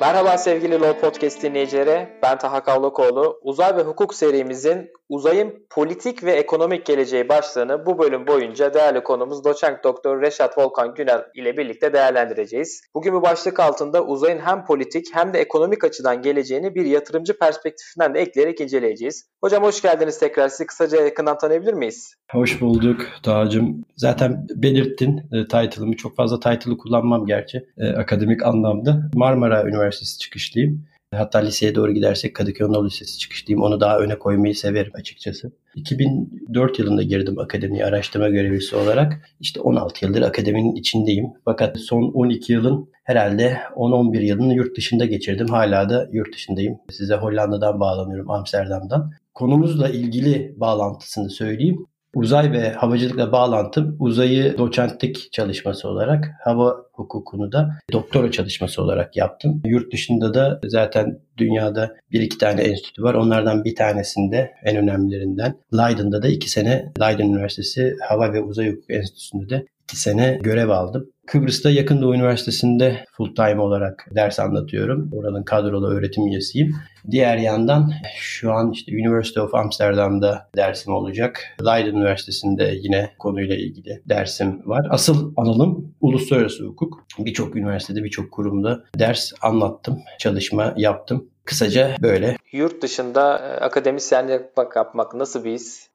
Merhaba sevgili LawPodcast dinleyicileri, ben Tahakkavlo Koğlu. Uzay ve hukuk serimizin uzayın politik ve ekonomik geleceği başlığını bu bölüm boyunca değerli konuğumuz doçent doktor Reşat Volkan Günel ile birlikte değerlendireceğiz. Bugün bu başlık altında uzayın hem politik hem de ekonomik açıdan geleceğini bir yatırımcı perspektifinden de ekleyerek inceleyeceğiz. Hocam hoş geldiniz tekrar. Sizi kısaca yakından tanıyabilir miyiz? Hoş bulduk Taha'cığım. Zaten belirttin title'ımı. Çok fazla title'ı kullanmam gerçi akademik anlamda. Marmara Üniversitesi çıkışlıyım. Hatta liseye doğru gidersek Kadıköy Anadolu Lisesi çıkışlıyım. Onu daha öne koymayı severim açıkçası. 2004 yılında girdim akademiye araştırma görevlisi olarak. İşte 16 yıldır akademinin içindeyim. Fakat son 12 yılın herhalde 10-11 yılını yurt dışında geçirdim. Hala da yurt dışındayım. Size Hollanda'dan bağlanıyorum, Amsterdam'dan. Konumuzla ilgili bağlantısını söyleyeyim. Uzay ve havacılıkla bağlantım uzayı doçentlik çalışması olarak, hava hukukunu da doktora çalışması olarak yaptım. Yurt dışında da zaten dünyada bir iki tane enstitü var. Onlardan bir tanesinde en önemlilerinden Leiden'da da 2 sene Leiden Üniversitesi Hava ve Uzay Hukuku Enstitüsü'nde de 2 sene görev aldım. Kıbrıs'ta Yakın Doğu Üniversitesi'nde full time olarak ders anlatıyorum. Oranın kadrolu öğretim üyesiyim. Diğer yandan şu an işte University of Amsterdam'da dersim olacak. Leiden Üniversitesi'nde yine konuyla ilgili dersim var. Asıl alanım uluslararası hukuk. Birçok üniversitede, birçok kurumda ders anlattım, çalışma yaptım. Kısaca böyle. Yurt dışında akademisyenlik yapmak nasıl bir his?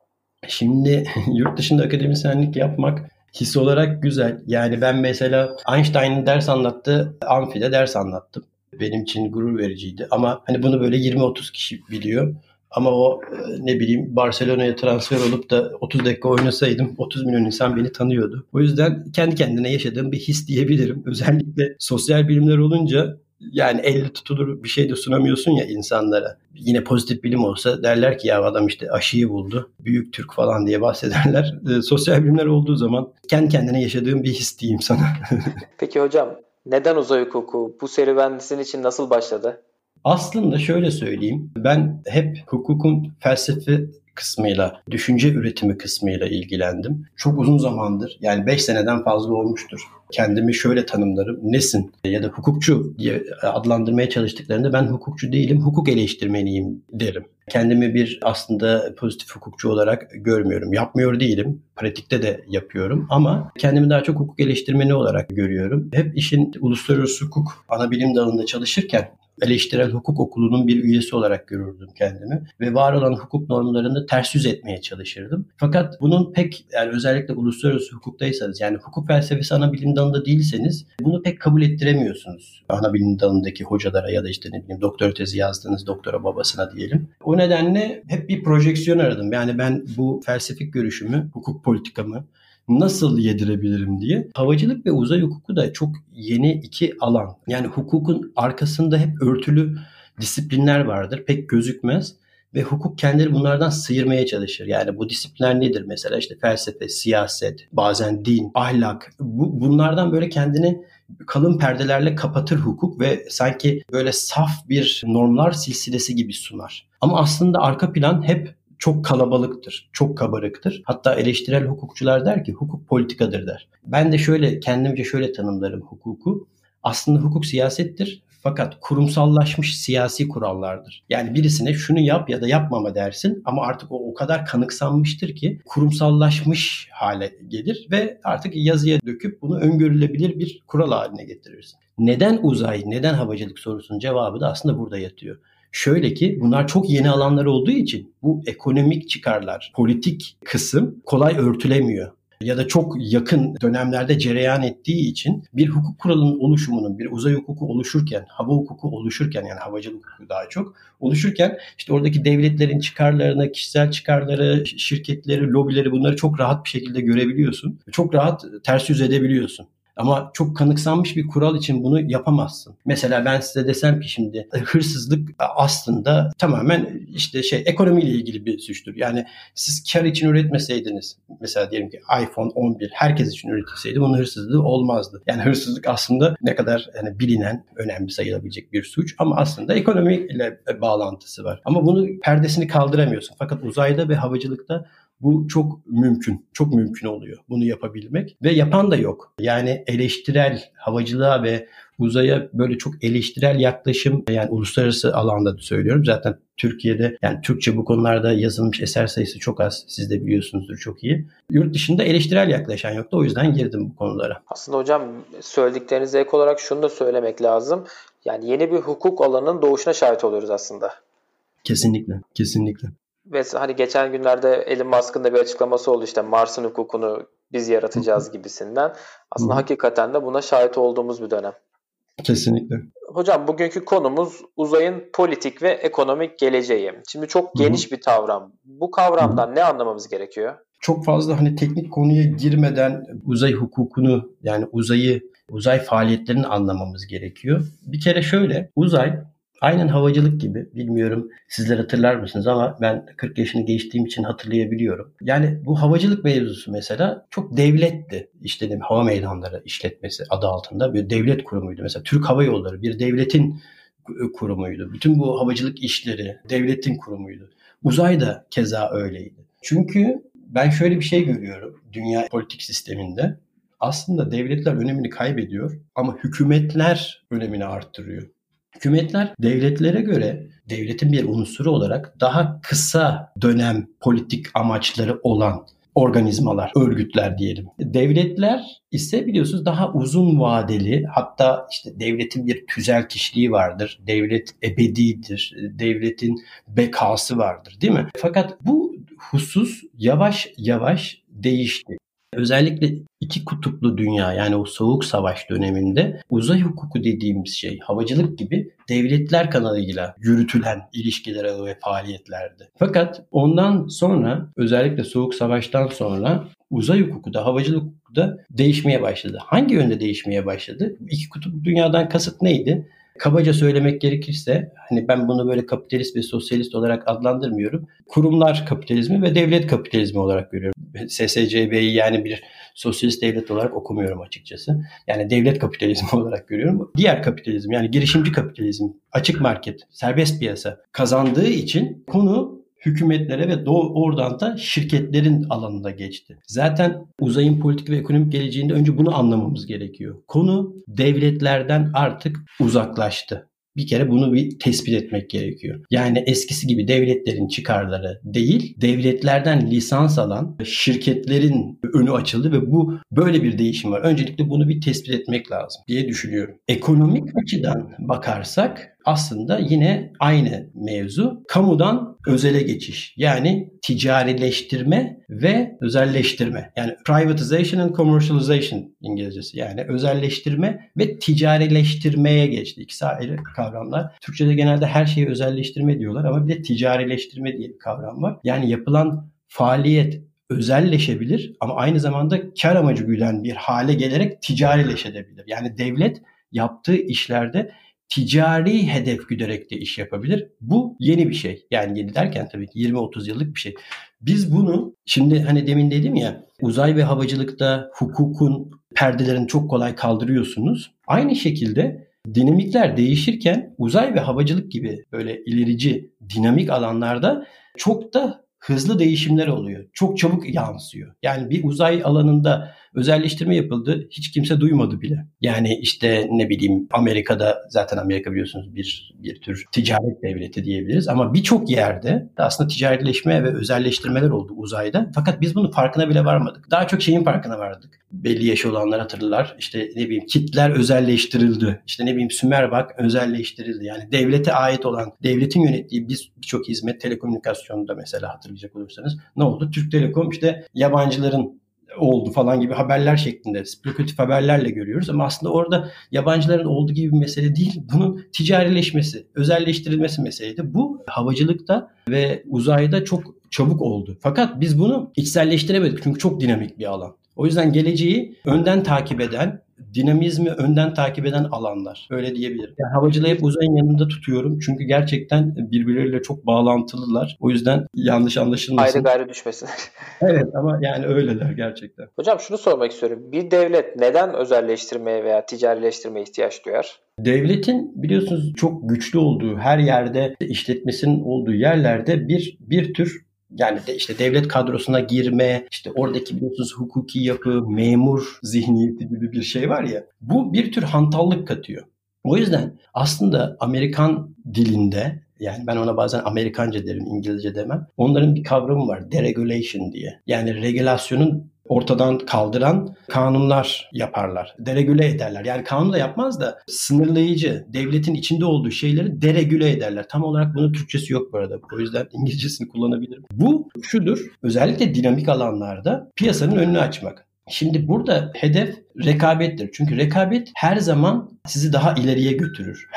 Şimdi yurt dışında akademisyenlik yapmak his olarak güzel. Yani ben mesela Einstein'ın ders anlattığı amfide ders anlattım. Benim için gurur vericiydi. Ama hani bunu böyle 20-30 kişi biliyor. Ama o ne bileyim Barcelona'ya transfer olup da 30 dakika oynasaydım 30 milyon insan beni tanıyordu. O yüzden kendi kendine yaşadığım bir his diyebilirim. Özellikle sosyal bilimler olunca yani elle tutulur bir şey de sunamıyorsun ya insanlara. Yine pozitif bilim olsa derler ki ya adam işte aşıyı buldu. Büyük Türk falan diye bahsederler. Sosyal bilimler olduğu zaman kendi kendine yaşadığım bir his diyeyim sana. Peki hocam neden uzay hukuku? Bu serüven sizin için nasıl başladı? Aslında şöyle söyleyeyim. Ben hep hukukun felsefi kısmıyla, düşünce üretimi kısmıyla ilgilendim. Çok uzun zamandır, yani 5 seneden fazla olmuştur. Kendimi şöyle tanımlarım, nesin ya da hukukçu diye adlandırmaya çalıştıklarında ben hukukçu değilim, hukuk eleştirmeniyim derim. Kendimi bir aslında pozitif hukukçu olarak görmüyorum. Yapmıyor değilim, pratikte de yapıyorum ama kendimi daha çok hukuk eleştirmeni olarak görüyorum. Hep işin uluslararası hukuk ana bilim dalında çalışırken eleştirel hukuk okulunun bir üyesi olarak görürdüm kendimi ve var olan hukuk normlarını ters yüz etmeye çalışırdım. Fakat bunun pek, yani özellikle uluslararası hukuktaysanız, yani hukuk felsefesi ana bilim dalında değilseniz bunu pek kabul ettiremiyorsunuz. Ana bilim dalındaki hocalara ya da işte ne bileyim doktora tezi yazdığınız doktora babasına diyelim. O nedenle hep bir projeksiyon aradım. Yani ben bu felsefik görüşümü, hukuk politikamı nasıl yedirebilirim diye. Havacılık ve uzay hukuku da çok yeni iki alan. Yani hukukun arkasında hep örtülü disiplinler vardır. Pek gözükmez. Ve hukuk kendini bunlardan sıyırmaya çalışır. Yani bu disiplinler nedir? Mesela işte felsefe, siyaset, bazen din, ahlak. Bunlardan böyle kendini kalın perdelerle kapatır hukuk ve sanki böyle saf bir normlar silsilesi gibi sunar. Ama aslında arka plan hep çok kalabalıktır, çok kabarıktır. Hatta eleştirel hukukçular der ki hukuk politikadır der. Ben de şöyle kendimce şöyle tanımlarım hukuku. Aslında hukuk siyasettir fakat kurumsallaşmış siyasi kurallardır. Yani birisine şunu yap ya da yapmama dersin ama artık o kadar kanıksanmıştır ki kurumsallaşmış hale gelir ve artık yazıya döküp bunu öngörülebilir bir kural haline getirirsin. Neden uzay, neden havacılık sorusunun cevabı da aslında burada yatıyor. Şöyle ki bunlar çok yeni alanlar olduğu için bu ekonomik çıkarlar, politik kısım kolay örtülemiyor. Ya da çok yakın dönemlerde cereyan ettiği için bir hukuk kuralının oluşumunun, bir uzay hukuku oluşurken, hava hukuku oluşurken, yani havacılık hukuku daha çok oluşurken işte oradaki devletlerin çıkarlarını, kişisel çıkarları, şirketleri, lobileri bunları çok rahat bir şekilde görebiliyorsun. Çok rahat ters yüz edebiliyorsun. Ama çok kanıksanmış bir kural için bunu yapamazsın. Mesela ben size desem ki şimdi hırsızlık aslında tamamen işte ekonomiyle ilgili bir suçtur. Yani siz kar için üretmeseydiniz, mesela diyelim ki iPhone 11 herkes için üretilseydi bunun hırsızlığı olmazdı. Yani hırsızlık aslında ne kadar hani bilinen, önemli sayılabilecek bir suç ama aslında ekonomiyle bağlantısı var. Ama bunu perdesini kaldıramıyorsun. Fakat uzayda ve havacılıkta Bu çok mümkün. Çok mümkün oluyor bunu yapabilmek. Ve yapan da yok. Yani eleştirel havacılığa ve uzaya böyle çok eleştirel yaklaşım, yani uluslararası alanda söylüyorum. Zaten Türkiye'de, yani Türkçe bu konularda yazılmış eser sayısı çok az. Siz de biliyorsunuzdur çok iyi. Yurt dışında eleştirel yaklaşan yoktu. O yüzden girdim bu konulara. Aslında hocam söylediklerinize ek olarak şunu da söylemek lazım. Yani yeni bir hukuk alanının doğuşuna şahit oluyoruz aslında. Kesinlikle, kesinlikle. Mesela hani geçen günlerde Elon Musk'ın da bir açıklaması oldu, işte Mars'ın hukukunu biz yaratacağız gibisinden. Aslında hakikaten de buna şahit olduğumuz bir dönem. Kesinlikle. Hocam bugünkü konumuz uzayın politik ve ekonomik geleceği. Şimdi çok geniş bir kavram. Bu kavramdan ne anlamamız gerekiyor? Çok fazla hani teknik konuya girmeden uzay hukukunu, yani uzay faaliyetlerini anlamamız gerekiyor. Bir kere şöyle, uzay aynen havacılık gibi, bilmiyorum sizler hatırlar mısınız ama ben 40 yaşını geçtiğim için hatırlayabiliyorum. Yani bu havacılık mevzusu mesela çok devletti. İşte dedim, hava meydanları işletmesi adı altında bir devlet kurumuydu. Mesela Türk Hava Yolları bir devletin kurumuydu. Bütün bu havacılık işleri devletin kurumuydu. Uzay da keza öyleydi. Çünkü ben şöyle bir şey görüyorum dünya politik sisteminde. Aslında devletler önemini kaybediyor ama hükümetler önemini arttırıyor. Hükümetler devletlere göre devletin bir unsuru olarak daha kısa dönem politik amaçları olan organizmalar, örgütler diyelim. Devletler ise biliyorsunuz daha uzun vadeli, hatta işte devletin bir tüzel kişiliği vardır. Devlet ebedidir. Devletin bekası vardır, değil mi? Fakat bu husus yavaş yavaş değişti. Özellikle iki kutuplu dünya, yani o soğuk savaş döneminde uzay hukuku dediğimiz şey havacılık gibi devletler kanalıyla yürütülen ilişkilere ve faaliyetlerdi. Fakat ondan sonra, özellikle soğuk savaştan sonra uzay hukuku da havacılık hukuku da değişmeye başladı. Hangi yönde değişmeye başladı? İki kutuplu dünyadan kasıt neydi? Kabaca söylemek gerekirse, hani ben bunu böyle kapitalist ve sosyalist olarak adlandırmıyorum. Kurumlar kapitalizmi ve devlet kapitalizmi olarak görüyorum. SSCB'yi yani bir sosyalist devlet olarak okumuyorum açıkçası. Yani devlet kapitalizmi olarak görüyorum. Diğer kapitalizm, yani girişimci kapitalizm, açık market, serbest piyasa kazandığı için konu hükümetlere ve oradan da şirketlerin alanına geçti. Zaten uzayın politik ve ekonomik geleceğinde önce bunu anlamamız gerekiyor. Konu devletlerden artık uzaklaştı. Bir kere bunu bir tespit etmek gerekiyor. Yani eskisi gibi devletlerin çıkarları değil, devletlerden lisans alan şirketlerin önü açıldı ve bu böyle bir değişim var. Öncelikle bunu bir tespit etmek lazım diye düşünüyorum. Ekonomik açıdan bakarsak aslında yine aynı mevzu. Kamudan özele geçiş. Yani ticarileştirme ve özelleştirme. Yani privatization and commercialization İngilizcesi. Yani özelleştirme ve ticarileştirmeye geçti. İkisi ayrı kavramlar. Türkçe'de genelde her şeyi özelleştirme diyorlar ama bir de ticarileştirme diye bir kavram var. Yani yapılan faaliyet özelleşebilir ama aynı zamanda kar amacı güden bir hale gelerek ticarileşebilir. Yani devlet yaptığı işlerde ticari hedef güderek de iş yapabilir. Bu yeni bir şey. Yani yeni derken tabii ki 20-30 yıllık bir şey. Biz bunu şimdi hani demin dedim ya, uzay ve havacılıkta hukukun perdelerini çok kolay kaldırıyorsunuz. Aynı şekilde dinamikler değişirken uzay ve havacılık gibi böyle ilerici dinamik alanlarda çok da hızlı değişimler oluyor. Çok çabuk yansıyor. Yani bir uzay alanında özelleştirme yapıldı. Hiç kimse duymadı bile. Yani işte ne bileyim, Amerika'da zaten, Amerika biliyorsunuz bir tür ticaret devleti diyebiliriz. Ama birçok yerde aslında ticarileşme ve özelleştirmeler oldu uzayda. Fakat biz bunun farkına bile varmadık. Daha çok şeyin farkına vardık. Belli yaşı olanlar hatırlar. İşte ne bileyim, kitler özelleştirildi. İşte ne bileyim, Sümerbank özelleştirildi. Yani devlete ait olan, devletin yönettiği birçok hizmet, telekomünikasyonda mesela hatırlayacak olursanız ne oldu? Türk Telekom işte yabancıların oldu falan gibi haberler şeklinde spekülatif haberlerle görüyoruz ama aslında orada yabancıların olduğu gibi bir mesele değil, bunun ticarileşmesi, özelleştirilmesi meseleydi. Bu havacılıkta ve uzayda çok çabuk oldu. Fakat biz bunu içselleştiremedik çünkü çok dinamik bir alan. O yüzden geleceği önden takip eden, dinamizmi önden takip eden alanlar. Öyle diyebilirim. Yani havacılığı hep uzayın yanında tutuyorum. Çünkü gerçekten birbirleriyle çok bağlantılılar. O yüzden yanlış anlaşılmasın. Ayrı gayrı düşmesin. Evet ama yani öyleler gerçekten. Hocam şunu sormak istiyorum. Bir devlet neden özelleştirmeye veya ticarileştirmeye ihtiyaç duyar? Devletin biliyorsunuz çok güçlü olduğu, her yerde işletmesinin olduğu yerlerde bir tür Yani işte devlet kadrosuna girme, işte oradaki biliyorsunuz hukuki yapı, memur zihniyeti gibi bir şey var ya. Bu bir tür hantallık katıyor. O yüzden aslında Amerikan dilinde, yani ben ona bazen Amerikanca derim, İngilizce demem. Onların bir kavramı var, deregulation diye. Yani regülasyonun ortadan kaldıran kanunlar yaparlar. Deregüle ederler. Yani kanun da yapmaz da sınırlayıcı, devletin içinde olduğu şeyleri deregüle ederler. Tam olarak bunun Türkçesi yok bu arada. O yüzden İngilizcesini kullanabilirim. Bu şudur, özellikle dinamik alanlarda piyasanın önünü açmak. Şimdi burada hedef rekabettir. Çünkü rekabet her zaman sizi daha ileriye götürür.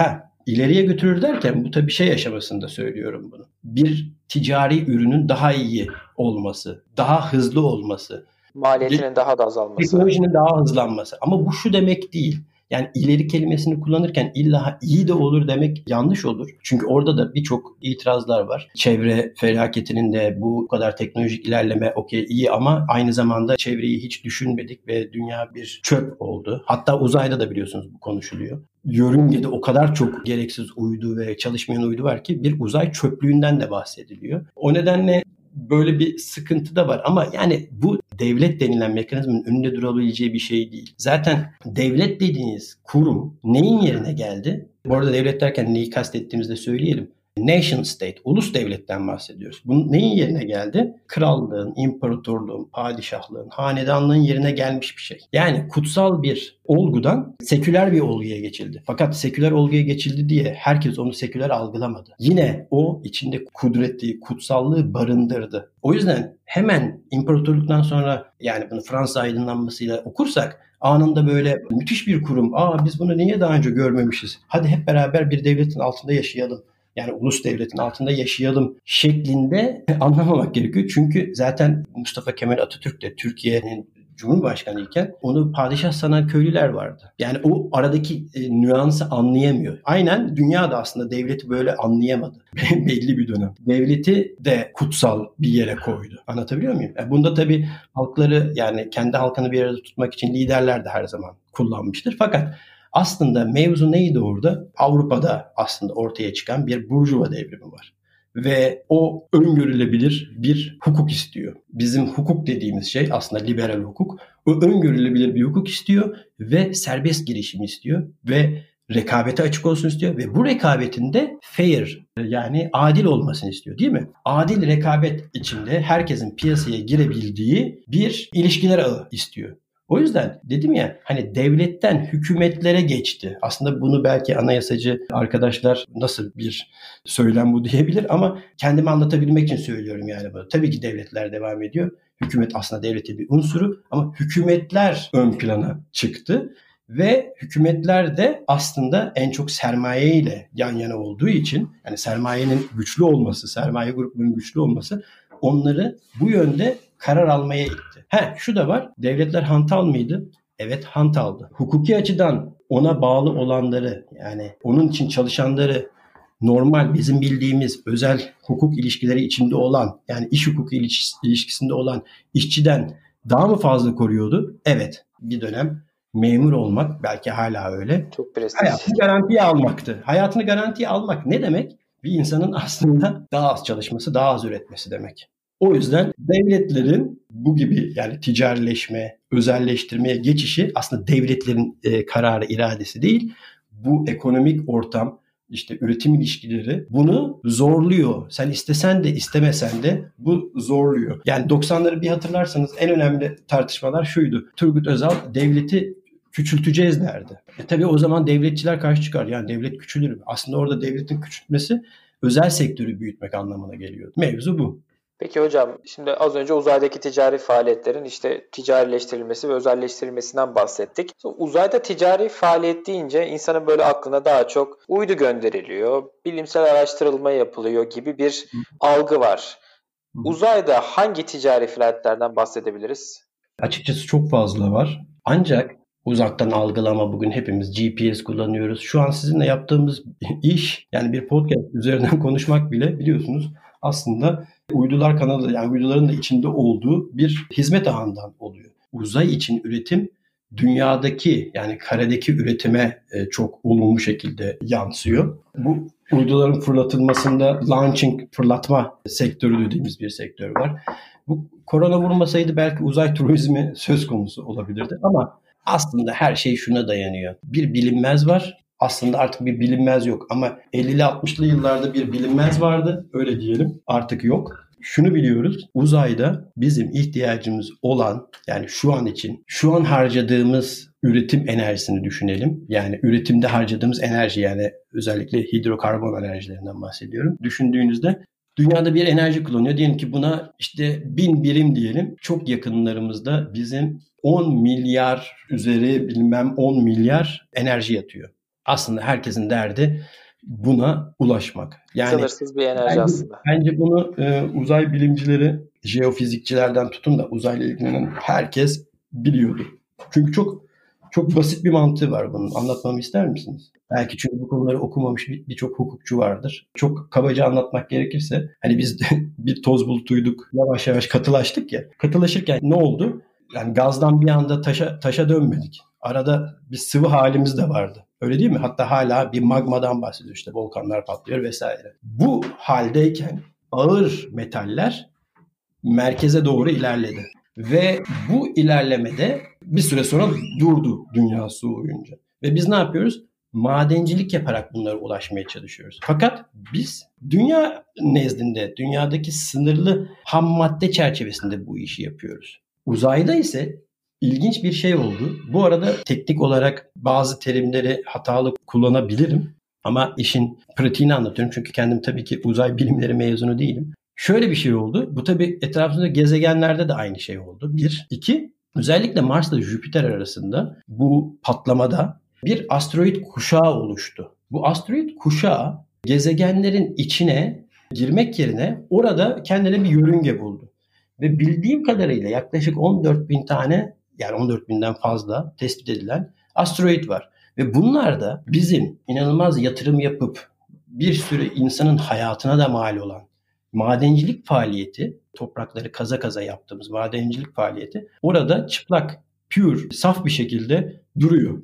İleriye götürür derken bu tabii şey aşamasında söylüyorum bunu. Bir ticari ürünün daha iyi olması, daha hızlı olması. Maliyetinin daha da azalması. Teknolojinin daha hızlanması. Ama bu şu demek değil. Yani ileri kelimesini kullanırken illa iyi de olur demek yanlış olur. Çünkü orada da birçok itirazlar var. Çevre felaketinin de bu kadar teknolojik ilerleme okey iyi ama aynı zamanda çevreyi hiç düşünmedik ve dünya bir çöp oldu. Hatta uzayda da biliyorsunuz bu konuşuluyor. Yörüngede o kadar çok gereksiz uydu ve çalışmayan uydu var ki bir uzay çöplüğünden de bahsediliyor. O nedenle böyle bir sıkıntı da var ama yani bu devlet denilen mekanizmanın önünde durabileceği bir şey değil. Zaten devlet dediğiniz kurum neyin yerine geldi? Bu arada devlet derken neyi kastettiğimizi de söyleyelim. Nation state, ulus devletten bahsediyoruz. Bunun neyin yerine geldi? Krallığın, imparatorluğun, padişahlığın, hanedanlığın yerine gelmiş bir şey. Yani kutsal bir olgudan seküler bir olguya geçildi. Fakat seküler olguya geçildi diye herkes onu seküler algılamadı. Yine o içinde kudreti, kutsallığı barındırdı. O yüzden hemen imparatorluktan sonra yani bunu Fransa aydınlanmasıyla okursak anında böyle müthiş bir kurum. Biz bunu niye daha önce görmemişiz? Hadi hep beraber bir devletin altında yaşayalım. Yani ulus devletin altında yaşayalım şeklinde anlamamak gerekiyor. Çünkü zaten Mustafa Kemal Atatürk de Türkiye'nin Cumhurbaşkanı iken onu padişah sanan köylüler vardı. Yani o aradaki nüansı anlayamıyor. Aynen dünya da aslında devleti böyle anlayamadı. Belli bir dönem. Devleti de kutsal bir yere koydu. Anlatabiliyor muyum? Bunda tabii halkları yani kendi halkını bir arada tutmak için liderler de her zaman kullanmıştır. Fakat aslında mevzu neydi orada? Avrupa'da aslında ortaya çıkan bir burjuva devrimi var. Ve o öngörülebilir bir hukuk istiyor. Bizim hukuk dediğimiz şey aslında liberal hukuk. O öngörülebilir bir hukuk istiyor ve serbest girişim istiyor ve rekabete açık olsun istiyor ve bu rekabetin de fair yani adil olmasını istiyor değil mi? Adil rekabet içinde herkesin piyasaya girebildiği bir ilişkiler ağı istiyor. O yüzden dedim ya hani devletten hükümetlere geçti. Aslında bunu belki anayasacı arkadaşlar nasıl bir söylem bu diyebilir ama kendimi anlatabilmek için söylüyorum yani bunu. Tabii ki devletler devam ediyor. Hükümet aslında devleti bir unsuru ama hükümetler ön plana çıktı. Ve hükümetler de aslında en çok sermayeyle yan yana olduğu için yani sermayenin güçlü olması, sermaye gruplarının güçlü olması onları bu yönde karar almaya itti. Şu da var. Devletler hantal mıydı? Evet hantaldı. Hukuki açıdan ona bağlı olanları yani onun için çalışanları normal bizim bildiğimiz özel hukuk ilişkileri içinde olan yani iş hukuku ilişkisinde olan işçiden daha mı fazla koruyordu? Evet. Bir dönem memur olmak belki hala öyle. Çok prestijli. Hayatını garantiye almaktı. Hayatını garantiye almak ne demek? Bir insanın aslında daha az çalışması, daha az üretmesi demek. O yüzden devletlerin bu gibi yani ticarileşme, özelleştirmeye geçişi aslında devletlerin kararı, iradesi değil. Bu ekonomik ortam, işte üretim ilişkileri bunu zorluyor. Sen istesen de istemesen de bu zorluyor. Yani 90'ları bir hatırlarsanız en önemli tartışmalar şuydu. Turgut Özal devleti küçülteceğiz derdi. Tabii o zaman devletçiler karşı çıkar. Yani devlet küçülür. Aslında orada devletin küçültmesi özel sektörü büyütmek anlamına geliyor. Mevzu bu. Peki hocam, şimdi az önce uzaydaki ticari faaliyetlerin işte ticarileştirilmesi ve özelleştirilmesinden bahsettik. Uzayda ticari faaliyet deyince insanın böyle aklına daha çok uydu gönderiliyor, bilimsel araştırılma yapılıyor gibi bir algı var. Uzayda hangi ticari faaliyetlerden bahsedebiliriz? Açıkçası çok fazla var. Ancak uzaktan algılama bugün hepimiz GPS kullanıyoruz. Şu an sizinle yaptığımız iş yani bir podcast üzerinden konuşmak bile biliyorsunuz aslında uydular kanalı yani uyduların da içinde olduğu bir hizmet ağından oluyor. Uzay için üretim dünyadaki yani karadaki üretime çok olumlu şekilde yansıyor. Bu uyduların fırlatılmasında launching, fırlatma sektörü dediğimiz bir sektör var. Bu korona vurmasaydı belki uzay turizmi söz konusu olabilirdi ama aslında her şey şuna dayanıyor. Bir bilinmez var. Aslında artık bir bilinmez yok ama 50'li 60'lı yıllarda bir bilinmez vardı. Öyle diyelim. Artık yok. Şunu biliyoruz. Uzayda bizim ihtiyacımız olan, yani şu an için, şu an harcadığımız üretim enerjisini düşünelim. Yani üretimde harcadığımız enerji, yani özellikle hidrokarbon enerjilerinden bahsediyorum. Düşündüğünüzde dünyada bir enerji kullanıyor. Diyelim ki buna işte 1000 birim diyelim. Çok yakınlarımızda bizim 10 milyar üzeri bilmem 10 milyar enerji yatıyor. Aslında herkesin derdi buna ulaşmak. Yani sınırsız bir enerji aslında. Bence bunu uzay bilimcileri, jeofizikçilerden tutun da uzayla ilgilenen herkes biliyordu. Çünkü çok basit bir mantığı var bunun. Anlatmamı ister misiniz? Belki çünkü bu konuları okumamış birçok hukukçu vardır. Çok kabaca anlatmak gerekirse, hani biz de bir toz bulutuyduk, yavaş yavaş katılaştık ya. Katılaşırken ne oldu? Yani gazdan bir anda taşa dönmedik. Arada bir sıvı halimiz de vardı. Öyle değil mi? Hatta hala bir magmadan bahsediyor, işte volkanlar patlıyor vesaire. Bu haldeyken ağır metaller merkeze doğru ilerledi. Ve bu ilerlemede bir süre sonra durdu dünya soğuyunca. Ve biz ne yapıyoruz? Madencilik yaparak bunlara ulaşmaya çalışıyoruz. Fakat biz dünya nezdinde, dünyadaki sınırlı ham madde çerçevesinde bu işi yapıyoruz. Uzayda ise ilginç bir şey oldu. Bu arada teknik olarak bazı terimleri hatalı kullanabilirim ama işin pratiğini anlatıyorum. Çünkü kendim tabii ki uzay bilimleri mezunu değilim. Şöyle bir şey oldu. Bu tabii etrafında gezegenlerde de aynı şey oldu. Bir, iki, özellikle Mars'la Jüpiter arasında bu patlamada bir asteroid kuşağı oluştu. Bu asteroid kuşağı gezegenlerin içine girmek yerine orada kendine bir yörünge buldu. Ve bildiğim kadarıyla yaklaşık 14.000 tane, yani 14.000'den fazla tespit edilen asteroid var. Ve bunlar da bizim inanılmaz yatırım yapıp bir sürü insanın hayatına da mal olan madencilik faaliyeti, toprakları kaza kaza yaptığımız madencilik faaliyeti orada çıplak, pür, saf bir şekilde duruyor.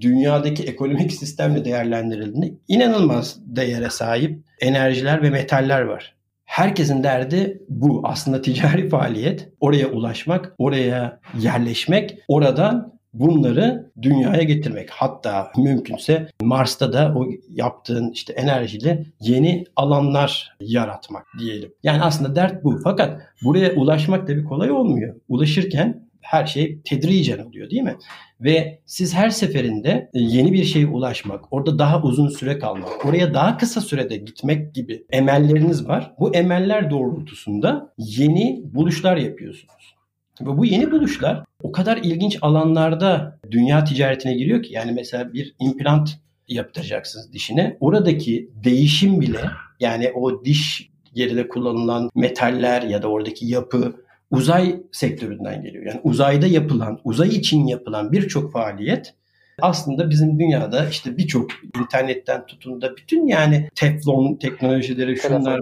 Dünyadaki ekonomik sistemle değerlendirildiğinde inanılmaz değere sahip enerjiler ve metaller var. Herkesin derdi bu. Aslında ticari faaliyet, oraya ulaşmak, oraya yerleşmek, oradan bunları dünyaya getirmek. Hatta mümkünse Mars'ta da o yaptığın işte enerjiyle yeni alanlar yaratmak diyelim. Yani aslında dert bu. Fakat buraya ulaşmak tabii kolay olmuyor. Ulaşırken her şey tedricen oluyor, değil mi? Ve siz her seferinde yeni bir şeye ulaşmak, orada daha uzun süre kalmak, oraya daha kısa sürede gitmek gibi emelleriniz var. Bu emeller doğrultusunda yeni buluşlar yapıyorsunuz. Ve bu yeni buluşlar o kadar ilginç alanlarda dünya ticaretine giriyor ki, yani mesela bir implant yaptıracaksınız dişine. Oradaki değişim bile, yani o diş yerine kullanılan metaller ya da oradaki yapı, uzay sektöründen geliyor. Yani uzayda yapılan, uzay için yapılan birçok faaliyet aslında bizim dünyada işte birçok, internetten tutun da bütün, yani teflon teknolojileri, şunlar,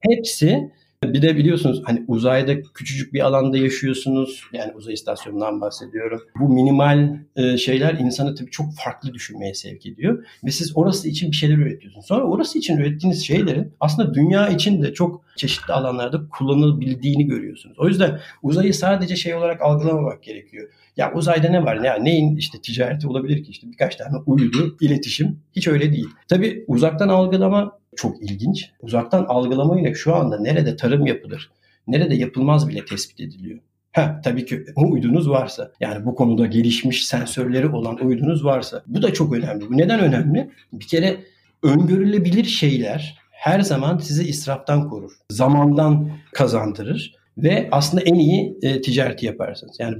hepsi. Bir de biliyorsunuz hani uzayda küçücük bir alanda yaşıyorsunuz. Yani uzay istasyonundan bahsediyorum. Bu minimal şeyler insanı tabii çok farklı düşünmeye sevk ediyor. Ve siz orası için bir şeyler üretiyorsunuz. Sonra orası için ürettiğiniz şeylerin aslında dünya için de çok çeşitli alanlarda kullanılabildiğini görüyorsunuz. O yüzden uzayı sadece şey olarak algılamamak gerekiyor. Ya uzayda ne var? Ya neyin işte ticareti olabilir ki? İşte birkaç tane uydu, iletişim. Hiç öyle değil. Tabii uzaktan algılama çok ilginç. Uzaktan algılamayla şu anda nerede tarım yapılır, nerede yapılmaz bile tespit ediliyor. Tabii ki uydunuz varsa, yani bu konuda gelişmiş sensörleri olan uydunuz varsa. Bu da çok önemli. Bu neden önemli? Bir kere öngörülebilir şeyler her zaman sizi israftan korur. Zamandan kazandırır ve aslında en iyi ticareti yaparsınız. Yani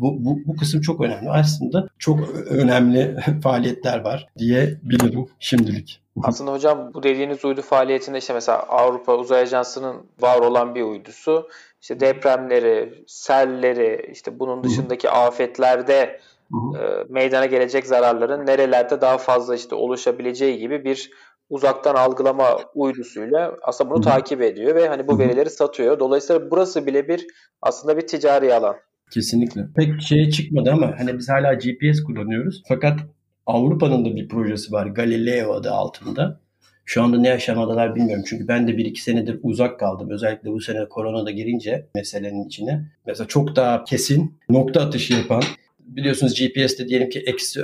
bu kısım çok önemli. Aslında çok önemli faaliyetler var diyebilirim şimdilik. Aslında hocam bu dediğiniz uydu faaliyetinde işte mesela Avrupa Uzay Ajansı'nın var olan bir uydusu işte depremleri, selleri, işte bunun dışındaki afetlerde meydana gelecek zararların nerelerde daha fazla işte oluşabileceği gibi bir uzaktan algılama uydusuyla aslında bunu takip ediyor ve hani bu verileri satıyor. Dolayısıyla burası bile bir aslında bir ticari alan. Kesinlikle. Pek şeye çıkmadı ama hani biz hala GPS kullanıyoruz. Fakat Avrupa'nın da bir projesi var, Galileo adı altında. Şu anda ne aşamadalar bilmiyorum. Çünkü ben de 1-2 senedir uzak kaldım. Özellikle bu sene korona da girince meselenin içine. Mesela çok daha kesin nokta atışı yapan, biliyorsunuz GPS'te diyelim ki eksi,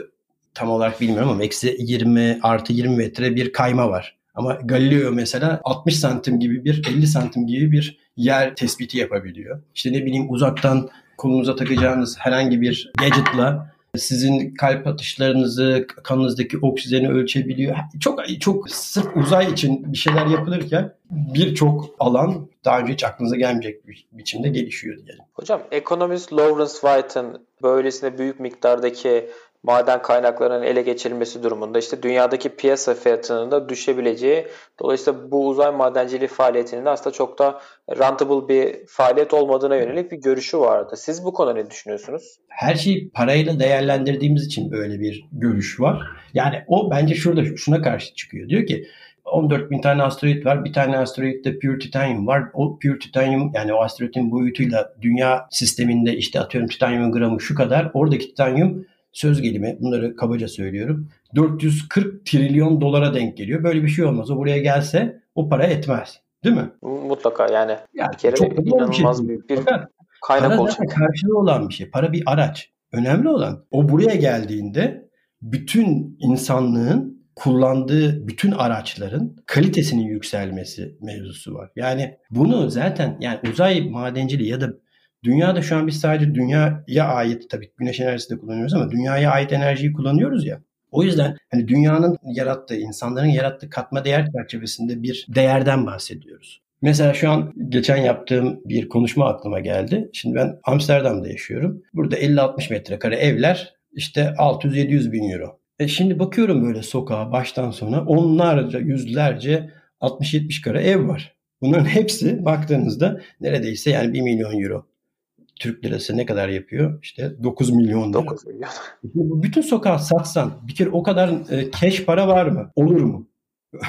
tam olarak bilmiyorum ama eksi 20 artı 20 metre bir kayma var. Ama Galileo mesela 60 santim gibi 50 santim gibi bir yer tespiti yapabiliyor. İşte ne bileyim uzaktan kolunuza takacağınız herhangi bir gadget'la sizin kalp atışlarınızı, kanınızdaki oksijeni ölçebiliyor. Çok çok sırf uzay için bir şeyler yapılırken birçok alan daha önce hiç aklınıza gelmeyecek bir biçimde gelişiyor diyelim. Hocam, ekonomist Lawrence White'ın böylesine büyük miktardaki maden kaynaklarının ele geçirilmesi durumunda işte dünyadaki piyasa fiyatının da düşebileceği, dolayısıyla bu uzay madenciliği faaliyetinin de aslında çok da rentable bir faaliyet olmadığına yönelik bir görüşü vardı. Siz bu konuda ne düşünüyorsunuz? Her şeyi parayla değerlendirdiğimiz için böyle bir görüş var. Yani o bence şurada şuna karşı çıkıyor. Diyor ki 14 bin tane asteroid var. Bir tane asteroidde pure titanyum var. O pure titanyum, yani o asteroidin boyutuyla dünya sisteminde işte atıyorum titanyumun gramı şu kadar. Oradaki titanyum söz gelimi, bunları kabaca söylüyorum, 440 trilyon dolara denk geliyor. Böyle bir şey olmaz. O buraya gelse o para etmez. Değil mi? Mutlaka yani bir kere çok inanılmaz bir kaynak olacak. Karşılığı olan bir şey. Para bir araç. Önemli olan o buraya geldiğinde bütün insanlığın kullandığı bütün araçların kalitesinin yükselmesi mevzusu var. Yani bunu zaten uzay madenciliği ya da dünyada şu an biz sadece dünyaya ait, tabii güneş enerjisi de kullanıyoruz ama dünyaya ait enerjiyi kullanıyoruz ya. O yüzden dünyanın yarattığı, insanların yarattığı katma değer çerçevesinde bir değerden bahsediyoruz. Mesela şu an geçen yaptığım bir konuşma aklıma geldi. Şimdi ben Amsterdam'da yaşıyorum. Burada 50-60 metrekare evler işte 600-700 bin euro. Şimdi bakıyorum böyle sokağa baştan sona onlarca, yüzlerce 60-70 kare ev var. Bunların hepsi baktığınızda neredeyse 1 milyon euro. Türk lirası ne kadar yapıyor? İşte 9 milyon dolar. Bütün sokağa satsan bir kere o kadar cash para var mı? Olur mu?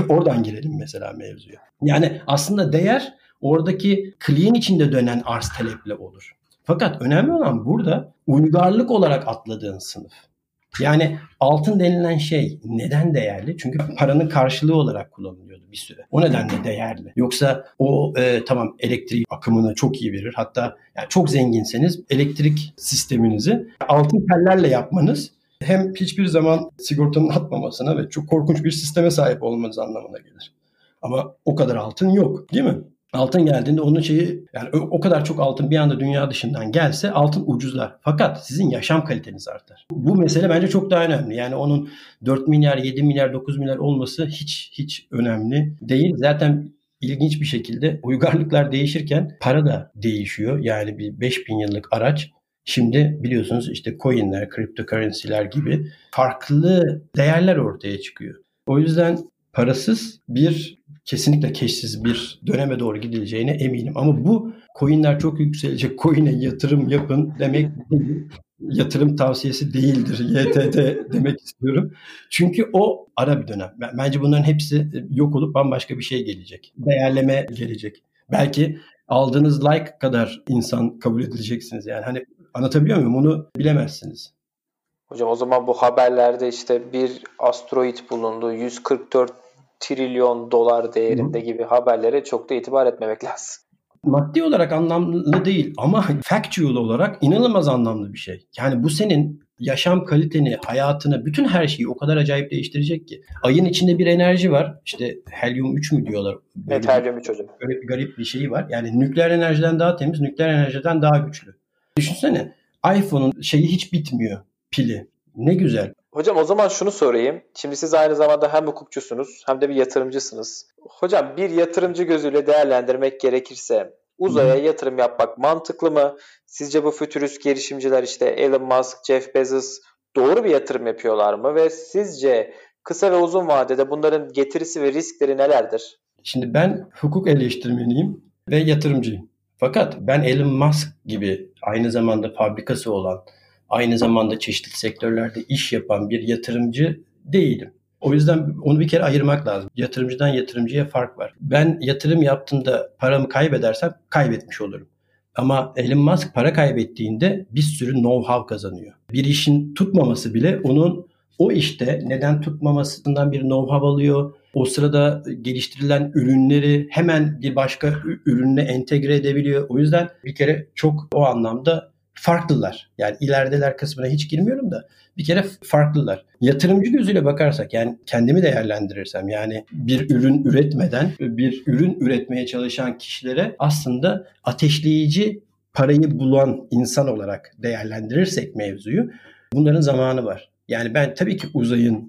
Oradan girelim mesela mevzuya. Yani aslında değer oradaki kliğin içinde dönen arz taleple olur. Fakat önemli olan burada uygarlık olarak atladığın sınıf. Yani altın denilen şey neden değerli? Çünkü paranın karşılığı olarak kullanılıyordu bir süre. O nedenle değerli. Yoksa o tamam elektrik akımını çok iyi verir. Hatta çok zenginseniz elektrik sisteminizi altın tellerle yapmanız hem hiçbir zaman sigortanın atmamasına ve çok korkunç bir sisteme sahip olmanız anlamına gelir. Ama o kadar altın yok, değil mi? Altın geldiğinde onun şeyi, o kadar çok altın bir anda dünya dışından gelse altın ucuzlar. Fakat sizin yaşam kaliteniz artar. Bu mesele bence çok daha önemli. Yani onun 4 milyar, 7 milyar, 9 milyar olması hiç önemli değil. Zaten ilginç bir şekilde uygarlıklar değişirken para da değişiyor. Yani bir 5000 yıllık araç. Şimdi biliyorsunuz işte coinler, cryptocurrency'ler gibi farklı değerler ortaya çıkıyor. O yüzden parasız kesinlikle keşsiz bir döneme doğru gidileceğine eminim. Ama bu coinler çok yükselecek, coin'e yatırım yapın demek yatırım tavsiyesi değildir. YTD demek istiyorum. Çünkü o ara bir dönem. Bence bunların hepsi yok olup bambaşka bir şey gelecek. Değerleme gelecek. Belki aldığınız like kadar insan kabul edileceksiniz. Yani anlatabiliyor muyum? Onu bilemezsiniz. Hocam o zaman bu haberlerde işte bir asteroid bulundu, 144 trilyon dolar değerinde gibi haberlere çok da itibar etmemek lazım. Maddi olarak anlamlı değil ama factual olarak inanılmaz anlamlı bir şey. Yani bu senin yaşam kaliteni, hayatını, bütün her şeyi o kadar acayip değiştirecek ki. Ayın içinde bir enerji var. İşte helyum 3 mü diyorlar? Evet, helyum 3 hocam. Böyle bir garip bir şey var. Yani nükleer enerjiden daha temiz, nükleer enerjiden daha güçlü. Düşünsene, iPhone'un şeyi hiç bitmiyor, pili. Ne güzel. Hocam o zaman şunu sorayım. Şimdi siz aynı zamanda hem hukukçusunuz hem de bir yatırımcısınız. Hocam bir yatırımcı gözüyle değerlendirmek gerekirse uzaya yatırım yapmak mantıklı mı? Sizce bu fütürist girişimciler işte Elon Musk, Jeff Bezos doğru bir yatırım yapıyorlar mı? Ve sizce kısa ve uzun vadede bunların getirisi ve riskleri nelerdir? Şimdi ben hukuk eleştirmeniyim ve yatırımcıyım. Fakat ben Elon Musk gibi aynı zamanda fabrikası olan, aynı zamanda çeşitli sektörlerde iş yapan bir yatırımcı değilim. O yüzden onu bir kere ayırmak lazım. Yatırımcıdan yatırımcıya fark var. Ben yatırım yaptığımda paramı kaybedersem kaybetmiş olurum. Ama Elon Musk para kaybettiğinde bir sürü know-how kazanıyor. Bir işin tutmaması bile onun o işte neden tutmamasından bir know-how alıyor. O sırada geliştirilen ürünleri hemen bir başka ürünle entegre edebiliyor. O yüzden bir kere çok o anlamda farklılar. Yani ilerideler kısmına hiç girmiyorum da bir kere farklılar. Yatırımcı gözüyle bakarsak, yani kendimi değerlendirirsem, yani bir ürün üretmeden bir ürün üretmeye çalışan kişilere aslında ateşleyici parayı bulan insan olarak değerlendirirsek mevzuyu, bunların zamanı var. Yani ben tabii ki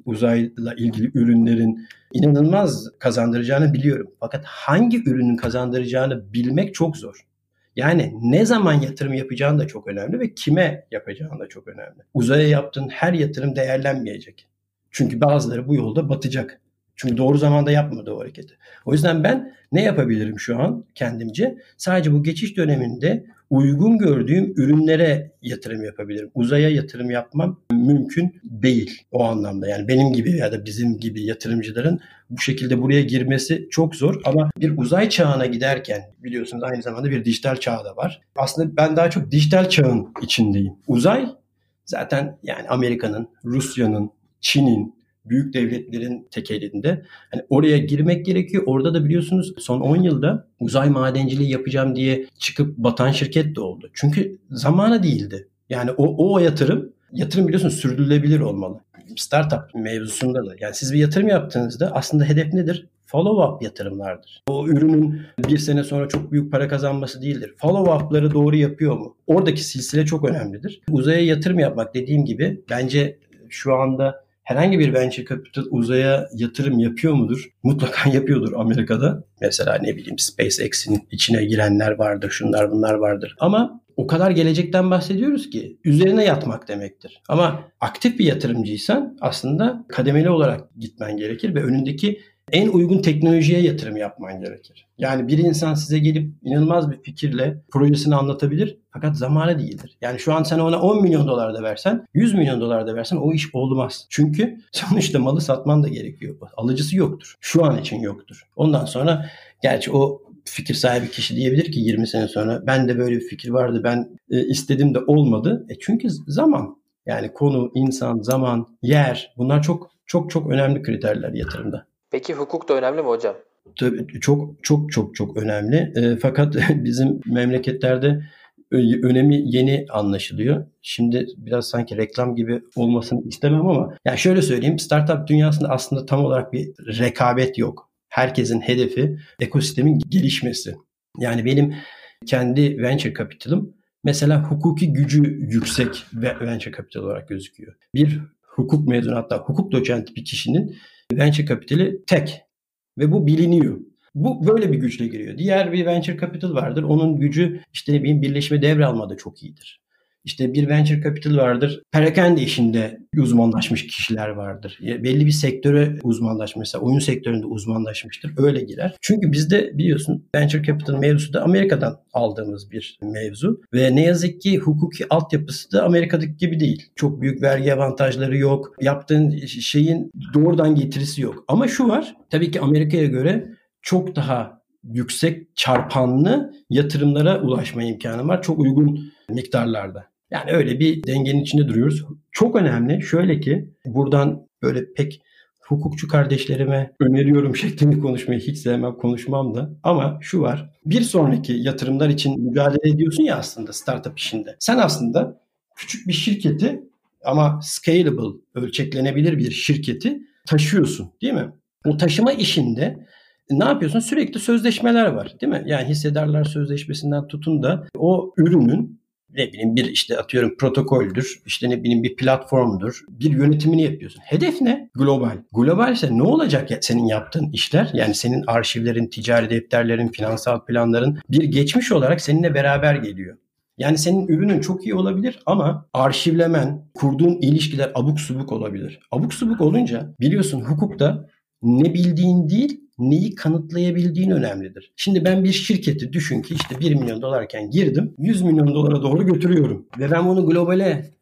uzayla ilgili ürünlerin inanılmaz kazandıracağını biliyorum. Fakat hangi ürünün kazandıracağını bilmek çok zor. Yani ne zaman yatırım yapacağın da çok önemli ve kime yapacağın da çok önemli. Uzaya yaptığın her yatırım değerlenmeyecek. Çünkü bazıları bu yolda batacak. Çünkü doğru zamanda yapmadı o hareketi. O yüzden ben ne yapabilirim şu an kendimce? Sadece bu geçiş döneminde uygun gördüğüm ürünlere yatırım yapabilirim. Uzaya yatırım yapmam mümkün değil o anlamda. Yani benim gibi ya da bizim gibi yatırımcıların bu şekilde buraya girmesi çok zor. Ama bir uzay çağına giderken, biliyorsunuz aynı zamanda bir dijital çağ da var. Aslında ben daha çok dijital çağın içindeyim. Uzay zaten yani Amerika'nın, Rusya'nın, Çin'in, büyük devletlerin tekelinde. Yani oraya girmek gerekiyor. Orada da biliyorsunuz son 10 yılda uzay madenciliği yapacağım diye çıkıp batan şirket de oldu. Çünkü zamanı değildi. Yani o yatırım biliyorsunuz sürdürülebilir olmalı. Startup mevzusunda da. Yani siz bir yatırım yaptığınızda aslında hedef nedir? Follow-up yatırımlardır. O ürünün bir sene sonra çok büyük para kazanması değildir. Follow-up'ları doğru yapıyor mu? Oradaki silsile çok önemlidir. Uzaya yatırım yapmak, dediğim gibi, bence şu anda herhangi bir venture capital uzaya yatırım yapıyor mudur? Mutlaka yapıyordur Amerika'da. Mesela ne bileyim SpaceX'in içine girenler vardır, şunlar bunlar vardır. Ama o kadar gelecekten bahsediyoruz ki üzerine yatmak demektir. Ama aktif bir yatırımcıysan aslında kademeli olarak gitmen gerekir ve önündeki en uygun teknolojiye yatırım yapman gerekir. Yani bir insan size gelip inanılmaz bir fikirle projesini anlatabilir fakat zamanı değildir. Yani şu an sen ona 10 milyon dolar da versen, 100 milyon dolar da versen o iş olmaz. Çünkü sonuçta malı satman da gerekiyor. Alıcısı yoktur. Şu an için yoktur. Ondan sonra gerçi o fikir sahibi kişi diyebilir ki 20 sene sonra ben de böyle bir fikir vardı, ben istedim de olmadı. Çünkü zaman, yani konu, insan, zaman, yer, bunlar çok çok çok önemli kriterler yatırımda. Peki hukuk da önemli mi hocam? Tabii çok çok çok çok önemli. Fakat bizim memleketlerde önemi yeni anlaşılıyor. Şimdi biraz sanki reklam gibi olmasını istemem ama yani şöyle söyleyeyim, startup dünyasında aslında tam olarak bir rekabet yok. Herkesin hedefi ekosistemin gelişmesi. Yani benim kendi venture capital'ım mesela hukuki gücü yüksek venture capital olarak gözüküyor. Bir hukuk mezunu, hatta hukuk doçenti bir kişinin venture kapitali tek ve bu biliniyor. Bu böyle bir güçle giriyor. Diğer bir venture capital vardır. Onun gücü işte ne bileyim birleşme devralmada çok iyidir. İşte bir venture capital vardır. Perakende işinde uzmanlaşmış kişiler vardır. Belli bir sektöre uzmanlaşmışsa, oyun sektöründe uzmanlaşmıştır. Öyle girer. Çünkü bizde biliyorsun venture capital mevzusu da Amerika'dan aldığımız bir mevzu. Ve ne yazık ki hukuki altyapısı da Amerika'daki gibi değil. Çok büyük vergi avantajları yok. Yaptığın şeyin doğrudan getirisi yok. Ama şu var. Tabii ki Amerika'ya göre çok daha yüksek çarpanlı yatırımlara ulaşma imkanı var. Çok uygun miktarlarda. Yani öyle bir dengenin içinde duruyoruz. Çok önemli. Şöyle ki buradan böyle pek hukukçu kardeşlerime öneriyorum şeklinde konuşmayı hiç sevmem, konuşmam da. Ama şu var. Bir sonraki yatırımlar için mücadele ediyorsun ya aslında startup işinde. Sen aslında küçük bir şirketi ama scalable, ölçeklenebilir bir şirketi taşıyorsun, değil mi? O taşıma işinde ne yapıyorsun? Sürekli sözleşmeler var, değil mi? Yani hissedarlar sözleşmesinden tutun da o ürünün ne bileyim bir işte atıyorum protokoldür, işte ne bileyim bir platformdur, bir yönetimini yapıyorsun. Hedef ne? Global. Globalse ne olacak ya senin yaptığın işler? Yani senin arşivlerin, ticari defterlerin, finansal planların bir geçmiş olarak seninle beraber geliyor. Yani senin ürünün çok iyi olabilir ama arşivlemen, kurduğun ilişkiler abuk subuk olabilir. Abuk subuk olunca biliyorsun hukukta ne bildiğin değil, neyi kanıtlayabildiğin önemlidir. Şimdi ben bir şirketi düşün ki işte 1 milyon dolarken girdim, 100 milyon dolara doğru götürüyorum. Ve ben bunu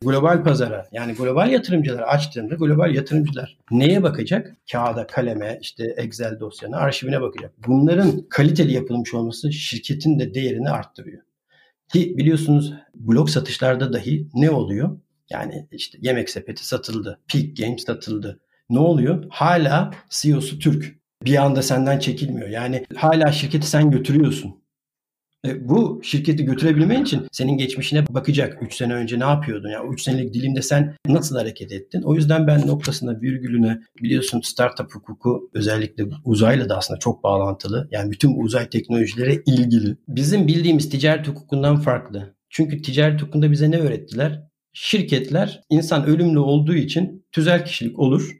global pazara, yani global yatırımcılara açtığımda global yatırımcılar neye bakacak? Kağıda, kaleme, işte Excel dosyana, arşivine bakacak. Bunların kaliteli yapılmış olması şirketin de değerini arttırıyor. Ki biliyorsunuz blok satışlarda dahi ne oluyor? Yani işte Yemek Sepeti satıldı, Peak Games satıldı. Ne oluyor? Hala CEO'su Türk. bir anda senden çekilmiyor. Yani hala şirketi sen götürüyorsun. Bu şirketi götürebilmen için senin geçmişine bakacak. 3 sene önce ne yapıyordun? Yani 3 senelik dilimde sen nasıl hareket ettin? O yüzden ben noktasına, virgülüne, biliyorsun startup hukuku özellikle uzayla da aslında çok bağlantılı. Yani bütün uzay teknolojilere ilgili. Bizim bildiğimiz ticaret hukukundan farklı. Çünkü ticaret hukukunda bize ne öğrettiler? Şirketler insan ölümlü olduğu için tüzel kişilik olur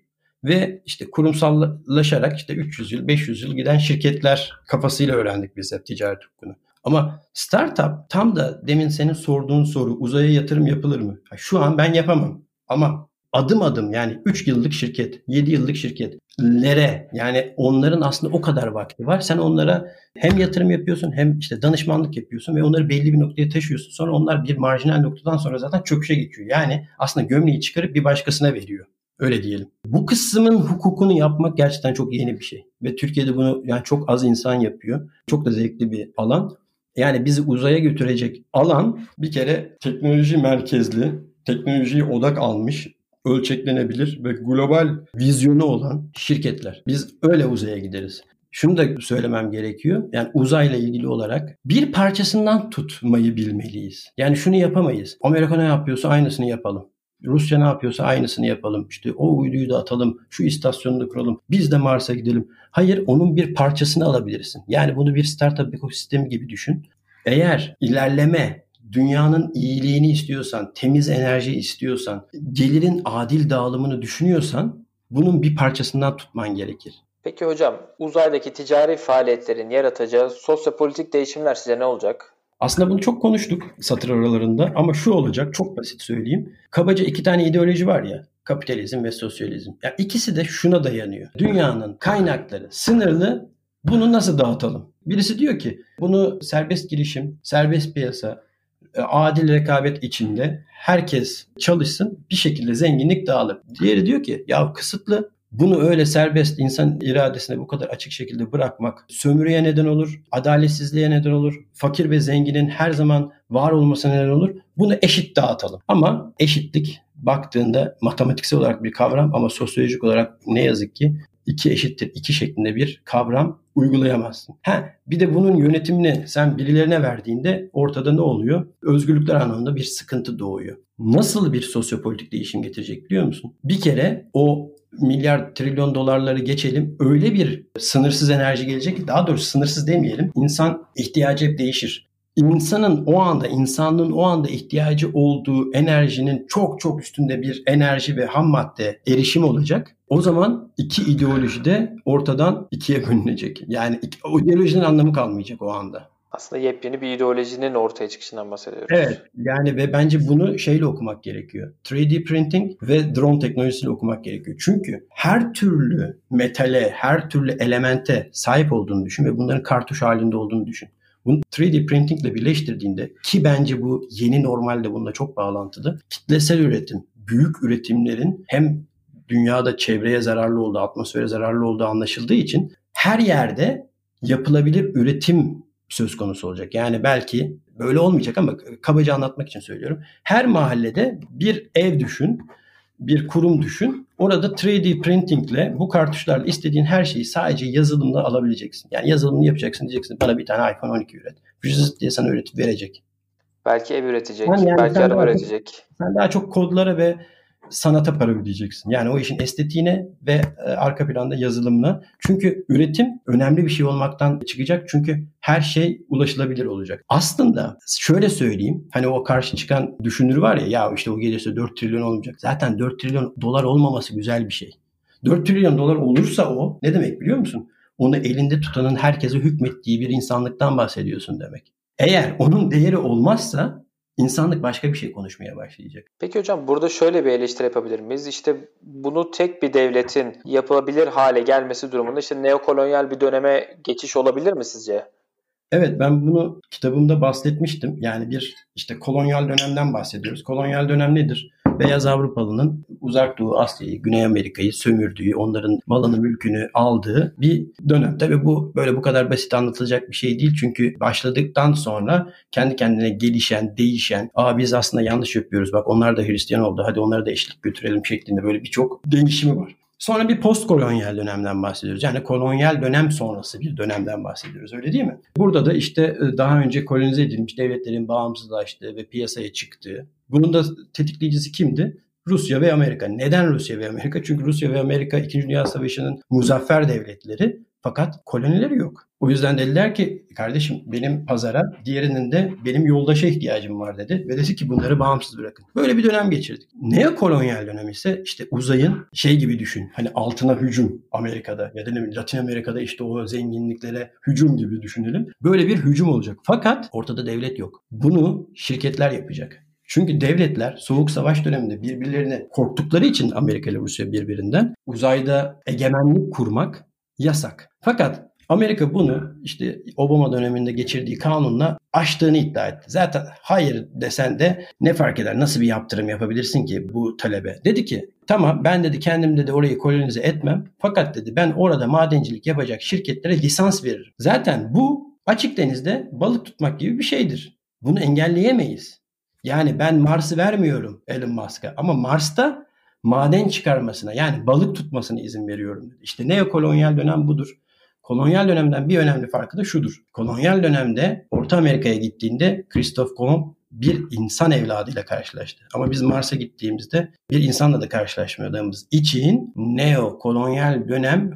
ve işte kurumsallaşarak 300 yıl, 500 yıl giden şirketler kafasıyla öğrendik biz hep ticaret hukukunu. Ama startup tam da demin senin sorduğun soru, uzaya yatırım yapılır mı? Şu an ben yapamam ama adım adım yani 3 yıllık şirket, 7 yıllık şirketlere yani onların aslında o kadar vakti var. Sen onlara hem yatırım yapıyorsun hem danışmanlık yapıyorsun ve onları belli bir noktaya taşıyorsun. Sonra onlar bir marjinal noktadan sonra zaten çöküşe geçiyor. Yani aslında gömleği çıkarıp bir başkasına veriyor. Öyle diyelim. Bu kısmın hukukunu yapmak gerçekten çok yeni bir şey. Ve Türkiye'de bunu yani çok az insan yapıyor. Çok da zevkli bir alan. Yani bizi uzaya götürecek alan bir kere teknoloji merkezli, teknolojiye odak almış, ölçeklenebilir ve global vizyonu olan şirketler. Biz öyle uzaya gideriz. Şunu da söylemem gerekiyor. Yani uzayla ilgili olarak bir parçasından tutmayı bilmeliyiz. Yani şunu yapamayız. Amerika ne yapıyorsa aynısını yapalım. Rusya ne yapıyorsa aynısını yapalım. O uyduyu da atalım, şu istasyonu da kuralım, biz de Mars'a gidelim. Hayır, onun bir parçasını alabilirsin. Yani bunu bir startup ekosistemi gibi düşün. Eğer ilerleme, dünyanın iyiliğini istiyorsan, temiz enerji istiyorsan, gelirin adil dağılımını düşünüyorsan bunun bir parçasından tutman gerekir. Peki hocam, uzaydaki ticari faaliyetlerin yaratacağı sosyopolitik değişimler size ne olacak? Aslında bunu çok konuştuk satır aralarında ama şu olacak, çok basit söyleyeyim. Kabaca 2 tane ideoloji var ya, kapitalizm ve sosyalizm. Ya ikisi de şuna dayanıyor. Dünyanın kaynakları sınırlı, bunu nasıl dağıtalım? Birisi diyor ki bunu serbest girişim, serbest piyasa, adil rekabet içinde herkes çalışsın, bir şekilde zenginlik dağılır. Diğeri diyor ki ya kısıtlı, bunu öyle serbest insan iradesine bu kadar açık şekilde bırakmak sömürüye neden olur, adaletsizliğe neden olur, fakir ve zenginin her zaman var olmasına neden olur. Bunu eşit dağıtalım. Ama eşitlik baktığında matematiksel olarak bir kavram ama sosyolojik olarak ne yazık ki 2 eşittir 2 şeklinde bir kavram uygulayamazsın. Bir de bunun yönetimini sen birilerine verdiğinde ortada ne oluyor? Özgürlükler anlamında bir sıkıntı doğuyor. Nasıl bir sosyopolitik değişim getirecek biliyor musun? Bir kere o milyar trilyon dolarları geçelim, öyle bir sınırsız enerji gelecek ki, daha doğrusu sınırsız demeyelim, İnsan ihtiyacı hep değişir. İnsanlığın o anda ihtiyacı olduğu enerjinin çok çok üstünde bir enerji ve ham madde erişimi olacak. O zaman 2 ideoloji de ortadan 2'ye bölünecek. Yani o ideolojinin anlamı kalmayacak o anda. Aslında yepyeni bir ideolojinin ortaya çıkışından bahsediyoruz. Evet, yani ve bence bunu şeyle okumak gerekiyor. 3D printing ve drone teknolojisiyle okumak gerekiyor. Çünkü her türlü metale, her türlü elemente sahip olduğunu düşün ve bunların kartuş halinde olduğunu düşün. Bunu 3D printing ile birleştirdiğinde, ki bence bu yeni normalde bununla çok bağlantılı, kitlesel üretim, büyük üretimlerin hem dünyada çevreye zararlı olduğu, atmosfere zararlı olduğu anlaşıldığı için her yerde yapılabilir üretim söz konusu olacak. Yani belki böyle olmayacak ama kabaca anlatmak için söylüyorum. Her mahallede bir ev düşün, bir kurum düşün. Orada 3D printingle, bu kartuşlarla istediğin her şeyi sadece yazılımla alabileceksin. Yani yazılımını yapacaksın, diyeceksin bana bir tane iPhone 12 üret. Cüzüz diye sana üretip verecek. Belki ev üretecek, yani belki araba üretecek. Sen daha çok kodlara ve sanata para ödeyeceksin. Yani o işin estetiğine ve arka planda yazılımına. Çünkü üretim önemli bir şey olmaktan çıkacak. Çünkü her şey ulaşılabilir olacak. Aslında şöyle söyleyeyim. Hani o karşı çıkan düşünür var ya. Ya o gelirse 4 trilyon olmayacak. Zaten 4 trilyon dolar olmaması güzel bir şey. 4 trilyon dolar olursa o ne demek biliyor musun? Onu elinde tutanın herkese hükmettiği bir insanlıktan bahsediyorsun demek. Eğer onun değeri olmazsa İnsanlık başka bir şey konuşmaya başlayacak. Peki hocam, burada şöyle bir eleştiri yapabilir miyiz? Bunu tek bir devletin yapılabilir hale gelmesi durumunda neokolonyal bir döneme geçiş olabilir mi sizce? Evet, ben bunu kitabımda bahsetmiştim. Yani bir kolonyal dönemden bahsediyoruz. Kolonyal dönem nedir? Beyaz Avrupalı'nın Uzak Doğu Asya'yı, Güney Amerika'yı sömürdüğü, onların malını mülkünü aldığı bir dönem. Tabii bu böyle bu kadar basit anlatılacak bir şey değil. Çünkü başladıktan sonra kendi kendine gelişen, değişen, biz aslında yanlış yapıyoruz, bak onlar da Hristiyan oldu, hadi onları da eşlik götürelim şeklinde böyle birçok değişimi var. Sonra bir postkolonyal dönemden bahsediyoruz. Yani kolonyal dönem sonrası bir dönemden bahsediyoruz, öyle değil mi? Burada da işte daha önce kolonize edilmiş devletlerin bağımsızlaştığı ve piyasaya çıktığı. Bunun da tetikleyicisi kimdi? Rusya ve Amerika. Neden Rusya ve Amerika? Çünkü Rusya ve Amerika 2. Dünya Savaşı'nın muzaffer devletleri, fakat kolonileri yok. O yüzden dediler ki kardeşim benim pazara, diğerinin de benim yoldaşa ihtiyacım var dedi. Ve dedi ki bunları bağımsız bırakın. Böyle bir dönem geçirdik. Neokolonyal dönem ise işte uzayın şey gibi düşün. Hani altına hücum Amerika'da ya da Latin Amerika'da işte o zenginliklere hücum gibi düşünelim. Böyle bir hücum olacak. Fakat ortada devlet yok. Bunu şirketler yapacak. Çünkü devletler soğuk savaş döneminde birbirlerine korktukları için Amerika ile Rusya birbirinden uzayda egemenlik kurmak yasak. Fakat Amerika bunu işte Obama döneminde geçirdiği kanunla aştığını iddia etti. Zaten hayır desen de ne fark eder? Nasıl bir yaptırım yapabilirsin ki bu talebe? Dedi ki tamam ben dedi kendim dedi orayı kolonize etmem. Fakat dedi ben orada madencilik yapacak şirketlere lisans veririm. Zaten bu açık denizde balık tutmak gibi bir şeydir. Bunu engelleyemeyiz. Yani ben Mars'ı vermiyorum Elon Musk'a ama Mars'ta maden çıkarmasına yani balık tutmasına izin veriyorum. İşte neokolonyal dönem budur. Kolonyal dönemden bir önemli farkı da şudur. Kolonyal dönemde Orta Amerika'ya gittiğinde Christophe Colomb bir insan evladıyla karşılaştı. Ama biz Mars'a gittiğimizde bir insanla da karşılaşmadığımız için neokolonyal dönem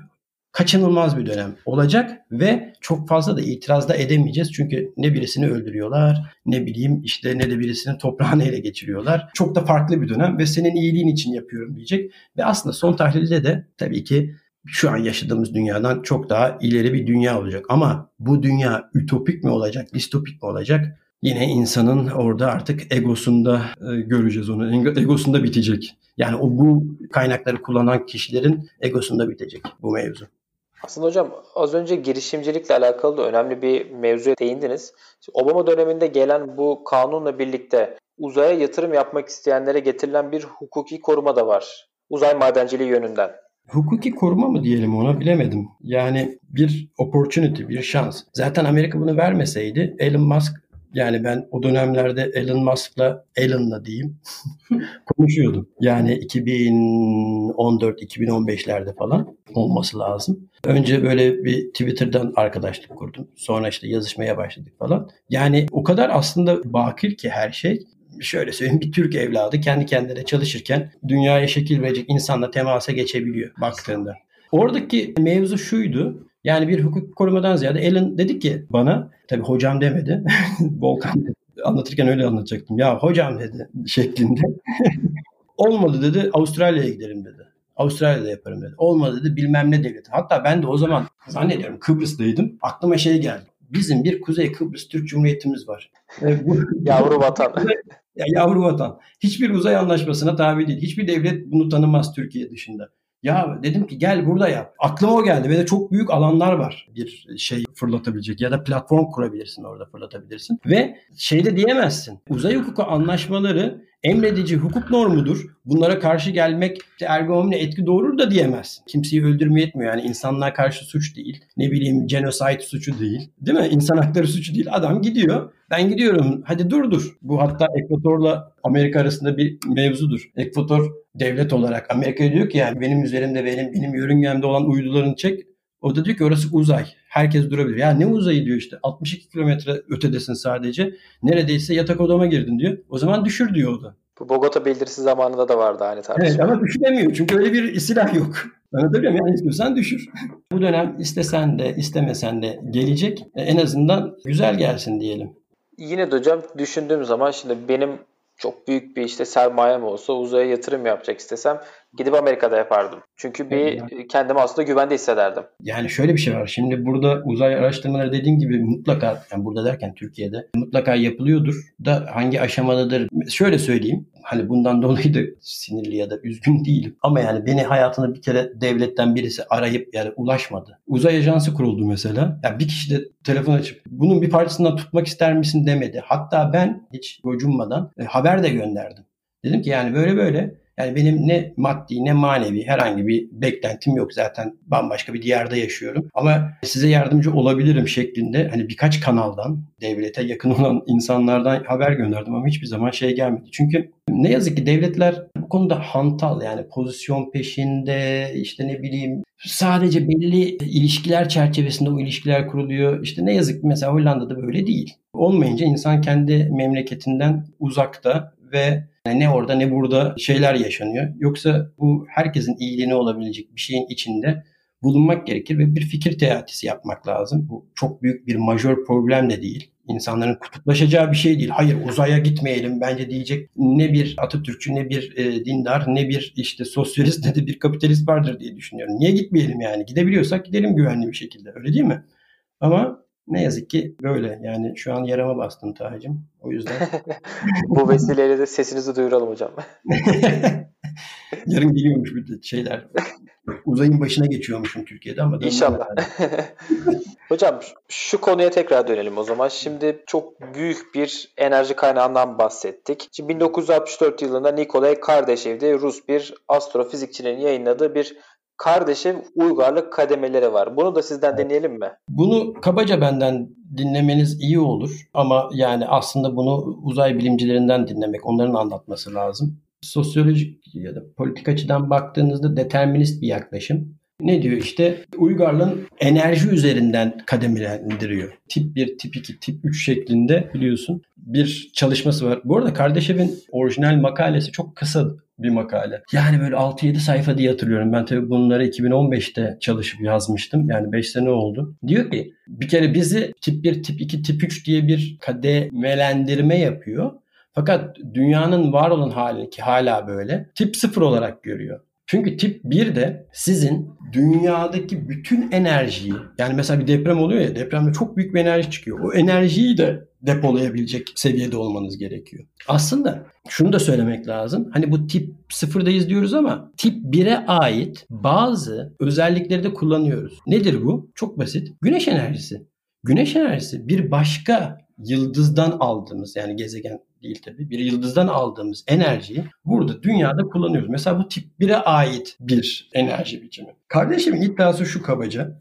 kaçınılmaz bir dönem olacak ve çok fazla da itirazda edemeyeceğiz. Çünkü ne birisini öldürüyorlar, ne bileyim işte ne de birisinin toprağını ele geçiriyorlar. Çok da farklı bir dönem ve senin iyiliğin için yapıyorum diyecek. Ve aslında son tahlilde de tabii ki şu an yaşadığımız dünyadan çok daha ileri bir dünya olacak. Ama bu dünya ütopik mi olacak, distopik mi olacak? Yine insanın orada artık egosunda göreceğiz onu. Egosunda bitecek. Yani o bu kaynakları kullanan kişilerin egosunda bitecek bu mevzu. Aslında hocam az önce girişimcilikle alakalı da önemli bir mevzuya değindiniz. Obama döneminde gelen bu kanunla birlikte uzaya yatırım yapmak isteyenlere getirilen bir hukuki koruma da var. Uzay madenciliği yönünden. Hukuki koruma mı diyelim ona bilemedim. Yani bir opportunity, bir şans. Zaten Amerika bunu vermeseydi Elon Musk, yani ben o dönemlerde Elon Musk'la diyeyim konuşuyordum. Yani 2014-2015'lerde falan olması lazım. Önce böyle bir Twitter'dan arkadaşlık kurdum. Sonra işte yazışmaya başladık falan. Yani o kadar aslında bakir ki her şey. Şöyle söyleyeyim, bir Türk evladı kendi kendine çalışırken dünyaya şekil verecek insanla temasa geçebiliyor baktığında. Oradaki mevzu şuydu. Yani bir hukuk korumadan ziyade Elon dedi ki bana, tabii hocam demedi, Volkan dedi. Anlatırken öyle anlatacaktım. Ya hocam dedi şeklinde. Olmadı dedi, Avustralya'ya giderim dedi. Avustralya'da yaparım dedi. Olmadı dedi, bilmem ne devleti. Hatta ben de o zaman zannediyorum Kıbrıs'taydım. Aklıma şey geldi. Bizim bir Kuzey Kıbrıs Türk Cumhuriyeti'miz var. Yavru vatan. Ya, yavru vatan. Hiçbir uzay anlaşmasına tabi değil. Hiçbir devlet bunu tanımaz Türkiye dışında. Ya dedim ki gel burada yap. Aklıma o geldi ve de çok büyük alanlar var. Bir şey fırlatabilecek ya da platform kurabilirsin orada fırlatabilirsin. Ve şey de diyemezsin. Uzay hukuku anlaşmaları emredici hukuk normudur. Bunlara karşı gelmek ergo omne etki doğurur da diyemezsin. Kimseyi öldürmeye etmiyor. Yani insanlığa karşı suç değil. Ne bileyim genocide suçu değil. Değil mi? İnsan hakları suçu değil. Adam gidiyor. Ben gidiyorum. Hadi dur. Bu hatta Ekvator'la Amerika arasında bir mevzudur. Ekvator devlet olarak Amerika'ya diyor ki yani benim üzerimde benim yörüngemde olan uydularını çek. O da diyor ki orası uzay. Herkes durabilir. Ya ne uzayı diyor işte. 62 kilometre ötedesin sadece. Neredeyse yatak odama girdin diyor. O zaman düşür diyor o da. Bu Bogota bildirisi zamanında da vardı aynı tartışma. Evet ama düşüremiyor. Çünkü öyle bir silah yok. Anlatabiliyor muyum? Yani istiyorsan düşür. Bu dönem istesen de istemesen de gelecek. En azından güzel gelsin diyelim. Yine de hocam düşündüğüm zaman şimdi benim çok büyük bir işte sermayem olsa uzaya yatırım yapacak istesem gidip Amerika'da yapardım. Çünkü bir kendimi aslında güvende hissederdim. Yani şöyle bir şey var. Şimdi burada uzay araştırmaları dediğim gibi mutlaka, yani burada derken Türkiye'de mutlaka yapılıyordur da hangi aşamadadır? Şöyle söyleyeyim. Hani bundan dolayı da sinirli ya da üzgün değilim. Ama yani beni hayatımda bir kere devletten birisi arayıp yani ulaşmadı. Uzay ajansı kuruldu mesela. Yani bir kişi de telefon açıp bunun bir parçasından tutmak ister misin demedi. Hatta ben hiç gocunmadan haber de gönderdim. Dedim ki yani böyle Yani benim ne maddi ne manevi herhangi bir beklentim yok. Zaten bambaşka bir diyarda yaşıyorum. Ama size yardımcı olabilirim şeklinde hani birkaç kanaldan, devlete yakın olan insanlardan haber gönderdim ama hiçbir zaman şey gelmedi. Çünkü ne yazık ki devletler bu konuda hantal, yani pozisyon peşinde, işte ne bileyim, sadece belli ilişkiler çerçevesinde o ilişkiler kuruluyor. İşte ne yazık ki mesela Hollanda'da böyle değil. Olmayınca insan kendi memleketinden uzakta ve ne orada ne burada şeyler yaşanıyor. Yoksa bu herkesin iyiliğine olabilecek bir şeyin içinde bulunmak gerekir ve bir fikir teatisi yapmak lazım. Bu çok büyük bir majör problem de değil. İnsanların kutuplaşacağı bir şey değil. Hayır, uzaya gitmeyelim bence diyecek ne bir Atatürkçü, ne bir dindar, ne bir işte sosyalist, ne de bir kapitalist vardır diye düşünüyorum. Niye gitmeyelim yani? Gidebiliyorsak gidelim güvenli bir şekilde, öyle değil mi? Ama ne yazık ki böyle. Yani şu an yarama bastın Taha'cığım. O yüzden. Bu vesileyle de sesinizi duyuralım hocam. Yarın geliyormuş bir şeyler. Uzayın başına geçiyormuşum Türkiye'de ama. İnşallah. Hocam şu konuya tekrar dönelim o zaman. Şimdi çok büyük bir enerji kaynağından bahsettik. Şimdi 1964 yılında Nikolay Kardashev diye Rus bir astrofizikçinin yayınladığı bir Kardashev uygarlık kademeleri var. Bunu da sizden dinleyelim mi? Bunu kabaca benden dinlemeniz iyi olur. Ama yani aslında bunu uzay bilimcilerinden dinlemek, onların anlatması lazım. Sosyolojik ya da politik açıdan baktığınızda determinist bir yaklaşım. Ne diyor işte? Uygarlığın enerji üzerinden kademelendiriyor. Tip 1, tip 2, tip 3 şeklinde biliyorsun bir çalışması var. Bu arada Kardashev'in orijinal makalesi çok kısa bir makale. Yani böyle 6-7 sayfa diye hatırlıyorum. Ben tabii bunları 2015'te çalışıp yazmıştım. Yani 5 sene oldu. Diyor ki bir kere bizi tip 1, tip 2, tip 3 diye bir kademelendirme yapıyor. Fakat dünyanın var olan hali ki hala böyle tip 0 olarak görüyor. Çünkü tip 1'de sizin dünyadaki bütün enerjiyi, yani mesela bir deprem oluyor ya, depremde çok büyük bir enerji çıkıyor. O enerjiyi de depolayabilecek seviyede olmanız gerekiyor. Aslında şunu da söylemek lazım. Hani bu tip 0'dayız diyoruz ama tip 1'e ait bazı özellikleri de kullanıyoruz. Nedir bu? Çok basit. Güneş enerjisi. Güneş enerjisi bir başka yıldızdan aldığımız, yani gezegen değil tabii, bir yıldızdan aldığımız enerjiyi burada dünyada kullanıyoruz. Mesela bu tip 1'e ait bir enerji biçimi. Kardeşimin iddiası şu kabaca.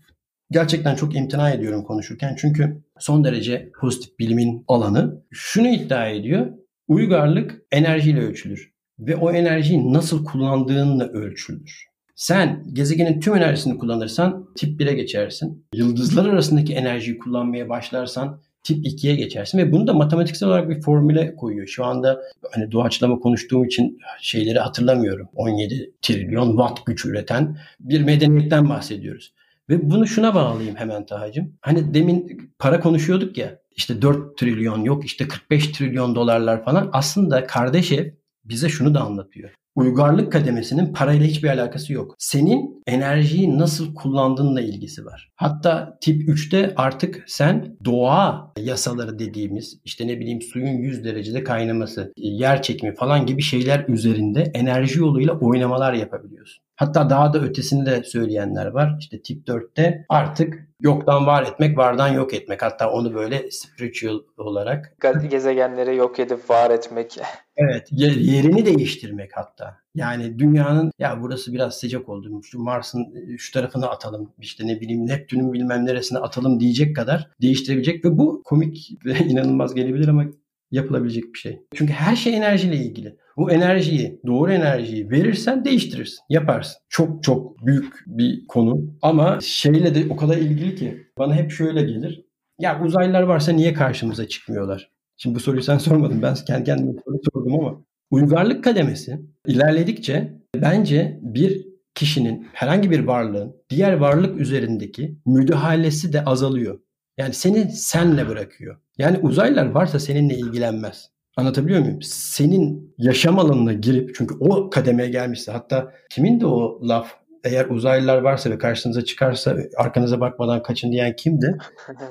Gerçekten çok imtina ediyorum konuşurken çünkü son derece pozitif bilimin alanı. Şunu iddia ediyor. Uygarlık enerjiyle ölçülür ve o enerjiyi nasıl kullandığınla ölçülür. Sen gezegenin tüm enerjisini kullanırsan tip 1'e geçersin. Yıldızlar arasındaki enerjiyi kullanmaya başlarsan tip 2'ye geçersin ve bunu da matematiksel olarak bir formüle koyuyor. Şu anda hani doğaçlama konuştuğum için şeyleri hatırlamıyorum. 17 trilyon watt güç üreten bir medeniyetten bahsediyoruz. Ve bunu şuna bağlayayım hemen Taha'cığım. Hani demin para konuşuyorduk ya, işte 4 trilyon yok, işte 45 trilyon dolarlar falan. Aslında Kardashev bize şunu da anlatıyor. Uygarlık kademesinin parayla hiçbir alakası yok. Senin enerjiyi nasıl kullandığınla ilgisi var. Hatta tip 3'te artık sen doğa yasaları dediğimiz, işte ne bileyim suyun 100 derecede kaynaması, yer çekimi falan gibi şeyler üzerinde enerji yoluyla oynamalar yapabiliyorsun. Hatta daha da ötesini de söyleyenler var. İşte tip 4'te artık yoktan var etmek, vardan yok etmek. Hatta onu böyle spiritual olarak. Gezegenleri yok edip var etmek. Evet, yerini değiştirmek hatta. Yani dünyanın ya burası biraz sıcak oldu, şu Mars'ın şu tarafına atalım, işte ne bileyim Neptün'ün bilmem neresine atalım diyecek kadar değiştirebilecek ve bu komik ve inanılmaz gelebilir ama yapılabilecek bir şey. Çünkü her şey enerjiyle ilgili. Bu enerjiyi, doğru enerjiyi verirsen değiştirirsin, yaparsın. Çok çok büyük bir konu ama şeyle de o kadar ilgili ki bana hep şöyle gelir. Ya uzaylılar varsa niye karşımıza çıkmıyorlar? Şimdi bu soruyu sen sormadın. Ben kendi kendime sordum ama uygarlık kademesi ilerledikçe bence bir kişinin, herhangi bir varlığın diğer varlık üzerindeki müdahalesi de azalıyor. Yani seni senle bırakıyor. Yani uzaylılar varsa seninle ilgilenmez. Anlatabiliyor muyum? Senin yaşam alanına girip, çünkü o kademeye gelmişse, hatta kimin de o laf, eğer uzaylılar varsa ve karşınıza çıkarsa arkanıza bakmadan kaçın diyen kimdi?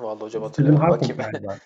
Vallahi hocam hatırlıyorum. Bakayım.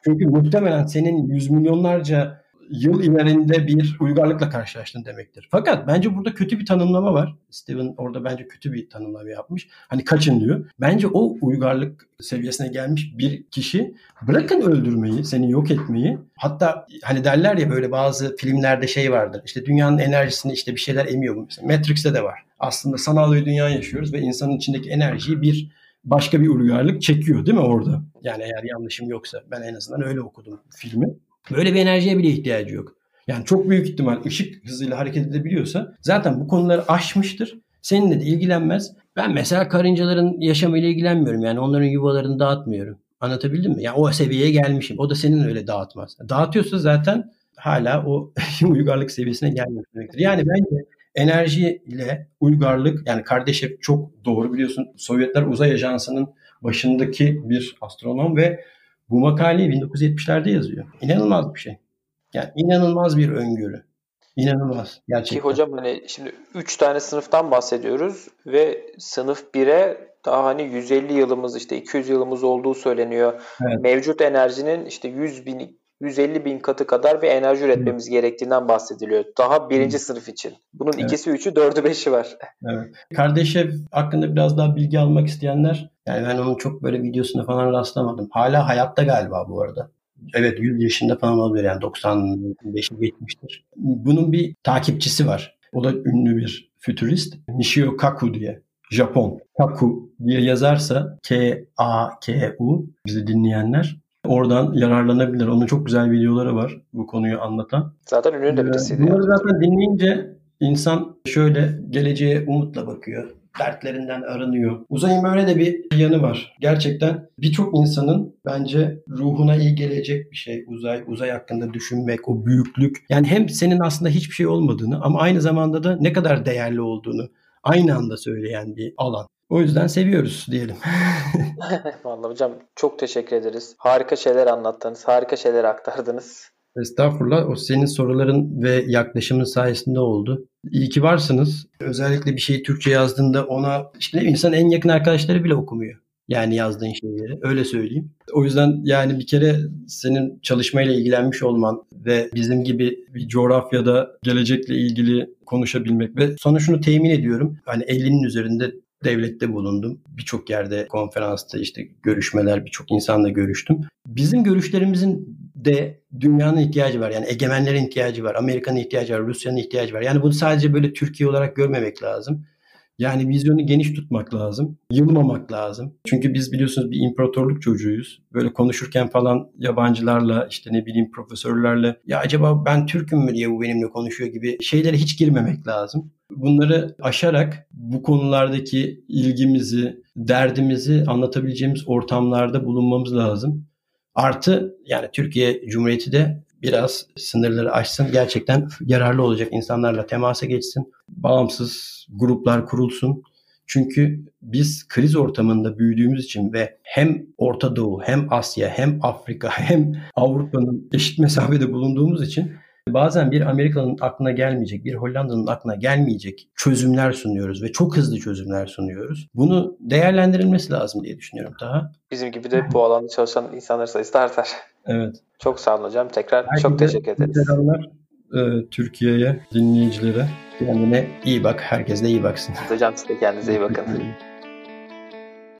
Çünkü muhtemelen senin yüz milyonlarca yıl ilerinde bir uygarlıkla karşılaştın demektir. Fakat bence burada kötü bir tanımlama var. Steven orada bence kötü bir tanımlama yapmış. Hani kaçın diyor. Bence o uygarlık seviyesine gelmiş bir kişi, bırakın öldürmeyi, seni yok etmeyi. Hatta hani derler ya böyle bazı filmlerde şey vardır. İşte dünyanın enerjisini işte bir şeyler emiyor bu. Mesela Matrix'te de var. Aslında sanal bir dünya yaşıyoruz ve insanın içindeki enerjiyi bir başka bir uygarlık çekiyor değil mi orada? Yani eğer yanlışım yoksa. Ben en azından öyle okudum filmi. Böyle bir enerjiye bile ihtiyacı yok. Yani çok büyük ihtimal ışık hızıyla hareket edebiliyorsa zaten bu konuları aşmıştır. Seninle de ilgilenmez. Ben mesela karıncaların yaşamıyla ilgilenmiyorum. Yani onların yuvalarını dağıtmıyorum. Anlatabildim mi? Yani o seviyeye gelmişim. O da senin öyle dağıtmaz. Dağıtıyorsa zaten hala o uygarlık seviyesine gelmiyor demektir. Yani bence enerji ile uygarlık, yani Kardashev çok doğru biliyorsun. Sovyetler Uzay Ajansı'nın başındaki bir astronom ve bu makaleyi 1970'lerde yazıyor. İnanılmaz bir şey. Yani inanılmaz bir öngörü. İnanılmaz gerçekten. Ki hocam hani şimdi 3 tane sınıftan bahsediyoruz ve sınıf 1'e daha hani 150 yılımız işte 200 yılımız olduğu söyleniyor. Evet. Mevcut enerjinin işte 100 bin 150 bin katı kadar bir enerji üretmemiz gerektiğinden bahsediliyor. Daha birinci sınıf için. Bunun ikisi, üçü, dördü, beşi var. Evet. Kardashev hakkında biraz daha bilgi almak isteyenler, yani ben onun çok böyle videosuna falan rastlamadım. Hala hayatta galiba bu arada. Evet, 100 yaşında falan olabilir, yani 95'i geçmiştir. Bunun bir takipçisi var. O da ünlü bir fütürist. Michio Kaku diye. Japon. Kaku diye yazarsa K-A-K-U bizi dinleyenler oradan yararlanabilir. Onun çok güzel videoları var bu konuyu anlatan. Zaten ünlü de birisiydi. Bunları zaten dinleyince insan şöyle geleceğe umutla bakıyor. Dertlerinden arınıyor. Uzayın böyle de bir yanı var. Gerçekten birçok insanın bence ruhuna iyi gelecek bir şey uzay. Uzay hakkında düşünmek, o büyüklük. Yani hem senin aslında hiçbir şey olmadığını ama aynı zamanda da ne kadar değerli olduğunu aynı anda söyleyen bir alan. O yüzden seviyoruz diyelim. Vallahi hocam çok teşekkür ederiz. Harika şeyler anlattınız, harika şeyler aktardınız. Estağfurullah. O senin soruların ve yaklaşımın sayesinde oldu. İyi ki varsınız. Özellikle bir şeyi Türkçe yazdığında ona işte insan en yakın arkadaşları bile okumuyor. Yani yazdığın şeyleri. Öyle söyleyeyim. O yüzden yani bir kere senin çalışmayla ilgilenmiş olman ve bizim gibi bir coğrafyada gelecekle ilgili konuşabilmek ve sonra şunu temin ediyorum. Hani 50'nin üzerinde devlette bulundum. Birçok yerde konferansta işte görüşmeler, birçok insanla görüştüm. Bizim görüşlerimizin de dünyanın ihtiyacı var. Yani egemenlerin ihtiyacı var. Amerika'nın ihtiyacı var. Rusya'nın ihtiyacı var. Yani bunu sadece böyle Türkiye olarak görmemek lazım. Yani vizyonu geniş tutmak lazım. Yılmamak lazım. Çünkü biz biliyorsunuz bir imparatorluk çocuğuyuz. Böyle konuşurken falan yabancılarla işte ne bileyim profesörlerle ya acaba ben Türk'üm mü diye bu benimle konuşuyor gibi şeylere hiç girmemek lazım. Bunları aşarak bu konulardaki ilgimizi, derdimizi anlatabileceğimiz ortamlarda bulunmamız lazım. Artı yani Türkiye Cumhuriyeti de biraz sınırları aşsın. Gerçekten yararlı olacak insanlarla temasa geçsin. Bağımsız gruplar kurulsun. Çünkü biz kriz ortamında büyüdüğümüz için ve hem Orta Doğu, hem Asya, hem Afrika, hem Avrupa'nın eşit mesafede bulunduğumuz için bazen bir Amerika'nın aklına gelmeyecek, bir Hollanda'nın aklına gelmeyecek çözümler sunuyoruz ve çok hızlı çözümler sunuyoruz. Bunu değerlendirilmesi lazım diye düşünüyorum daha. Bizim gibi de bu alanda çalışan insanların sayısı da artar. Evet. Çok sağ olun hocam. Tekrar herkese çok teşekkür ederiz. Selamlar Türkiye'ye, dinleyicilere. Kendine iyi bak. Herkes de iyi baksın. Hocam siz de kendinize iyi bakın.